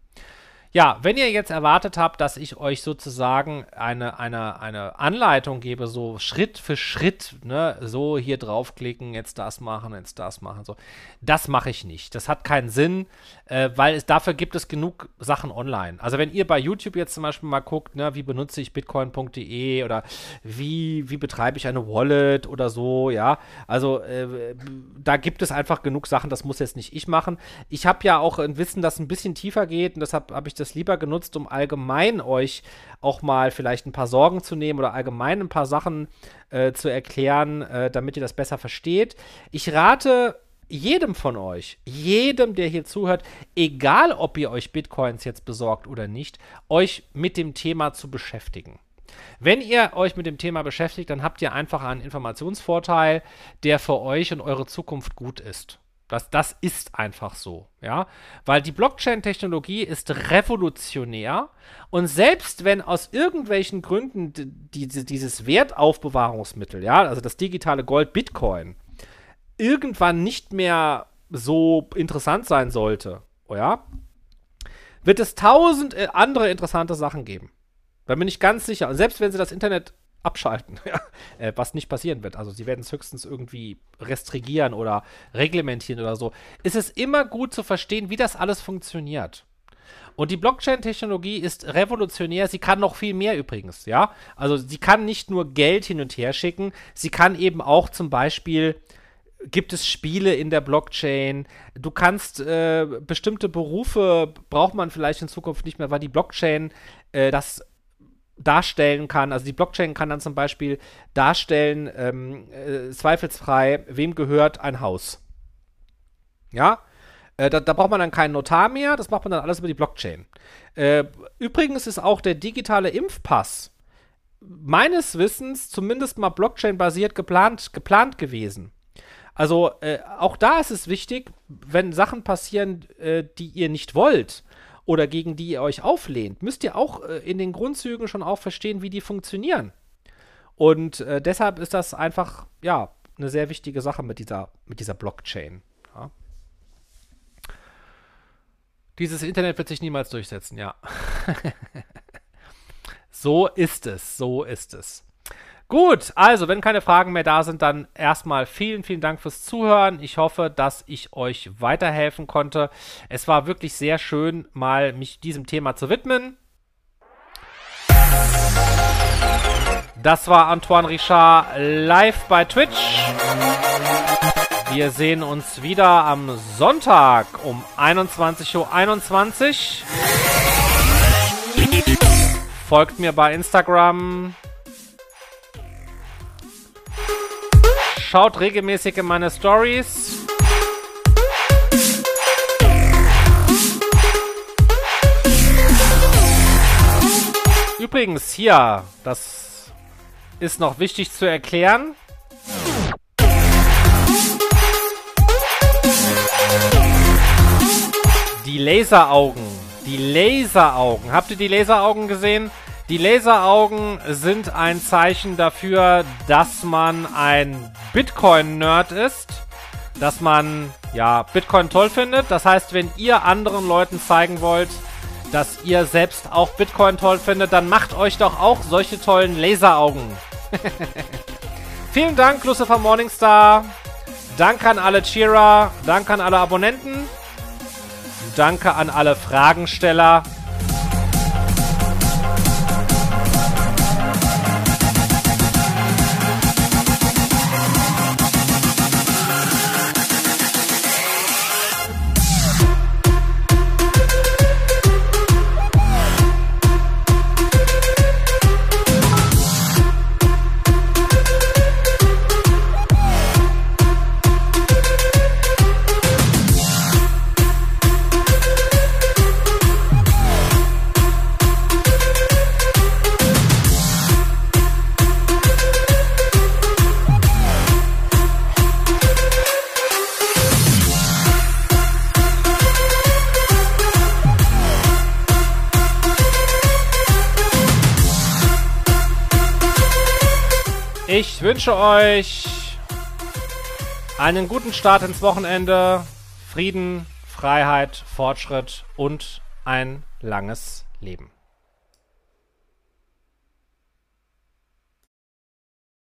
Ja, wenn ihr jetzt erwartet habt, dass ich euch sozusagen eine Anleitung gebe, so Schritt für Schritt, ne, so hier draufklicken, jetzt das machen, so, das mache ich nicht. Das hat keinen Sinn, weil dafür gibt es genug Sachen online. Also wenn ihr bei YouTube jetzt zum Beispiel mal guckt, ne, wie benutze ich bitcoin.de oder wie betreibe ich eine Wallet oder so, ja, also da gibt es einfach genug Sachen, das muss jetzt nicht ich machen. Ich habe ja auch ein Wissen, das ein bisschen tiefer geht, und deshalb habe ich das lieber genutzt, um allgemein euch auch mal vielleicht ein paar Sorgen zu nehmen oder allgemein ein paar Sachen zu erklären, damit ihr das besser versteht. Ich rate jedem von euch, jedem, der hier zuhört, egal ob ihr euch Bitcoins jetzt besorgt oder nicht, euch mit dem Thema zu beschäftigen. Wenn ihr euch mit dem Thema beschäftigt, dann habt ihr einfach einen Informationsvorteil, der für euch und eure Zukunft gut ist. Das ist einfach so, ja, weil die Blockchain-Technologie ist revolutionär, und selbst wenn aus irgendwelchen Gründen dieses Wertaufbewahrungsmittel, ja, also das digitale Gold Bitcoin, irgendwann nicht mehr so interessant sein sollte, ja, wird es 1000 andere interessante Sachen geben. Da bin ich ganz sicher. Und selbst wenn sie das Internet abschalten, was nicht passieren wird. Also sie werden es höchstens irgendwie restrigieren oder reglementieren oder so. Ist es immer gut zu verstehen, wie das alles funktioniert. Und die Blockchain-Technologie ist revolutionär. Sie kann noch viel mehr übrigens, ja. Also sie kann nicht nur Geld hin und her schicken. Sie kann eben auch zum Beispiel, gibt es Spiele in der Blockchain. Du kannst bestimmte Berufe, braucht man vielleicht in Zukunft nicht mehr, weil die Blockchain das darstellen kann, also die Blockchain kann dann zum Beispiel darstellen, zweifelsfrei, wem gehört ein Haus. Ja, da braucht man dann keinen Notar mehr, das macht man dann alles über die Blockchain. Übrigens ist auch der digitale Impfpass meines Wissens zumindest mal Blockchain-basiert geplant gewesen. Also auch da ist es wichtig, wenn Sachen passieren, die ihr nicht wollt, oder gegen die ihr euch auflehnt, müsst ihr auch in den Grundzügen schon auch verstehen, wie die funktionieren. Und deshalb ist das einfach, ja, eine sehr wichtige Sache mit dieser Blockchain. Ja. Dieses Internet wird sich niemals durchsetzen, ja. So ist es, so ist es. Gut, also wenn keine Fragen mehr da sind, dann erstmal vielen, vielen Dank fürs Zuhören. Ich hoffe, dass ich euch weiterhelfen konnte. Es war wirklich sehr schön, mal mich diesem Thema zu widmen. Das war Antoine Richard live bei Twitch. Wir sehen uns wieder am Sonntag um 21:21 Uhr. Folgt mir bei Instagram. Schaut regelmäßig in meine Stories. Übrigens hier, das ist noch wichtig zu erklären. Die Laseraugen. Die Laseraugen. Habt ihr die Laseraugen gesehen? Die Laseraugen sind ein Zeichen dafür, dass man ein Bitcoin-Nerd ist. Dass man, ja, Bitcoin toll findet. Das heißt, wenn ihr anderen Leuten zeigen wollt, dass ihr selbst auch Bitcoin toll findet, dann macht euch doch auch solche tollen Laseraugen. Vielen Dank, Lucifer Morningstar. Danke an alle Cheerer. Danke an alle Abonnenten. Danke an alle Fragensteller. Ich wünsche euch einen guten Start ins Wochenende, Frieden, Freiheit, Fortschritt und ein langes Leben.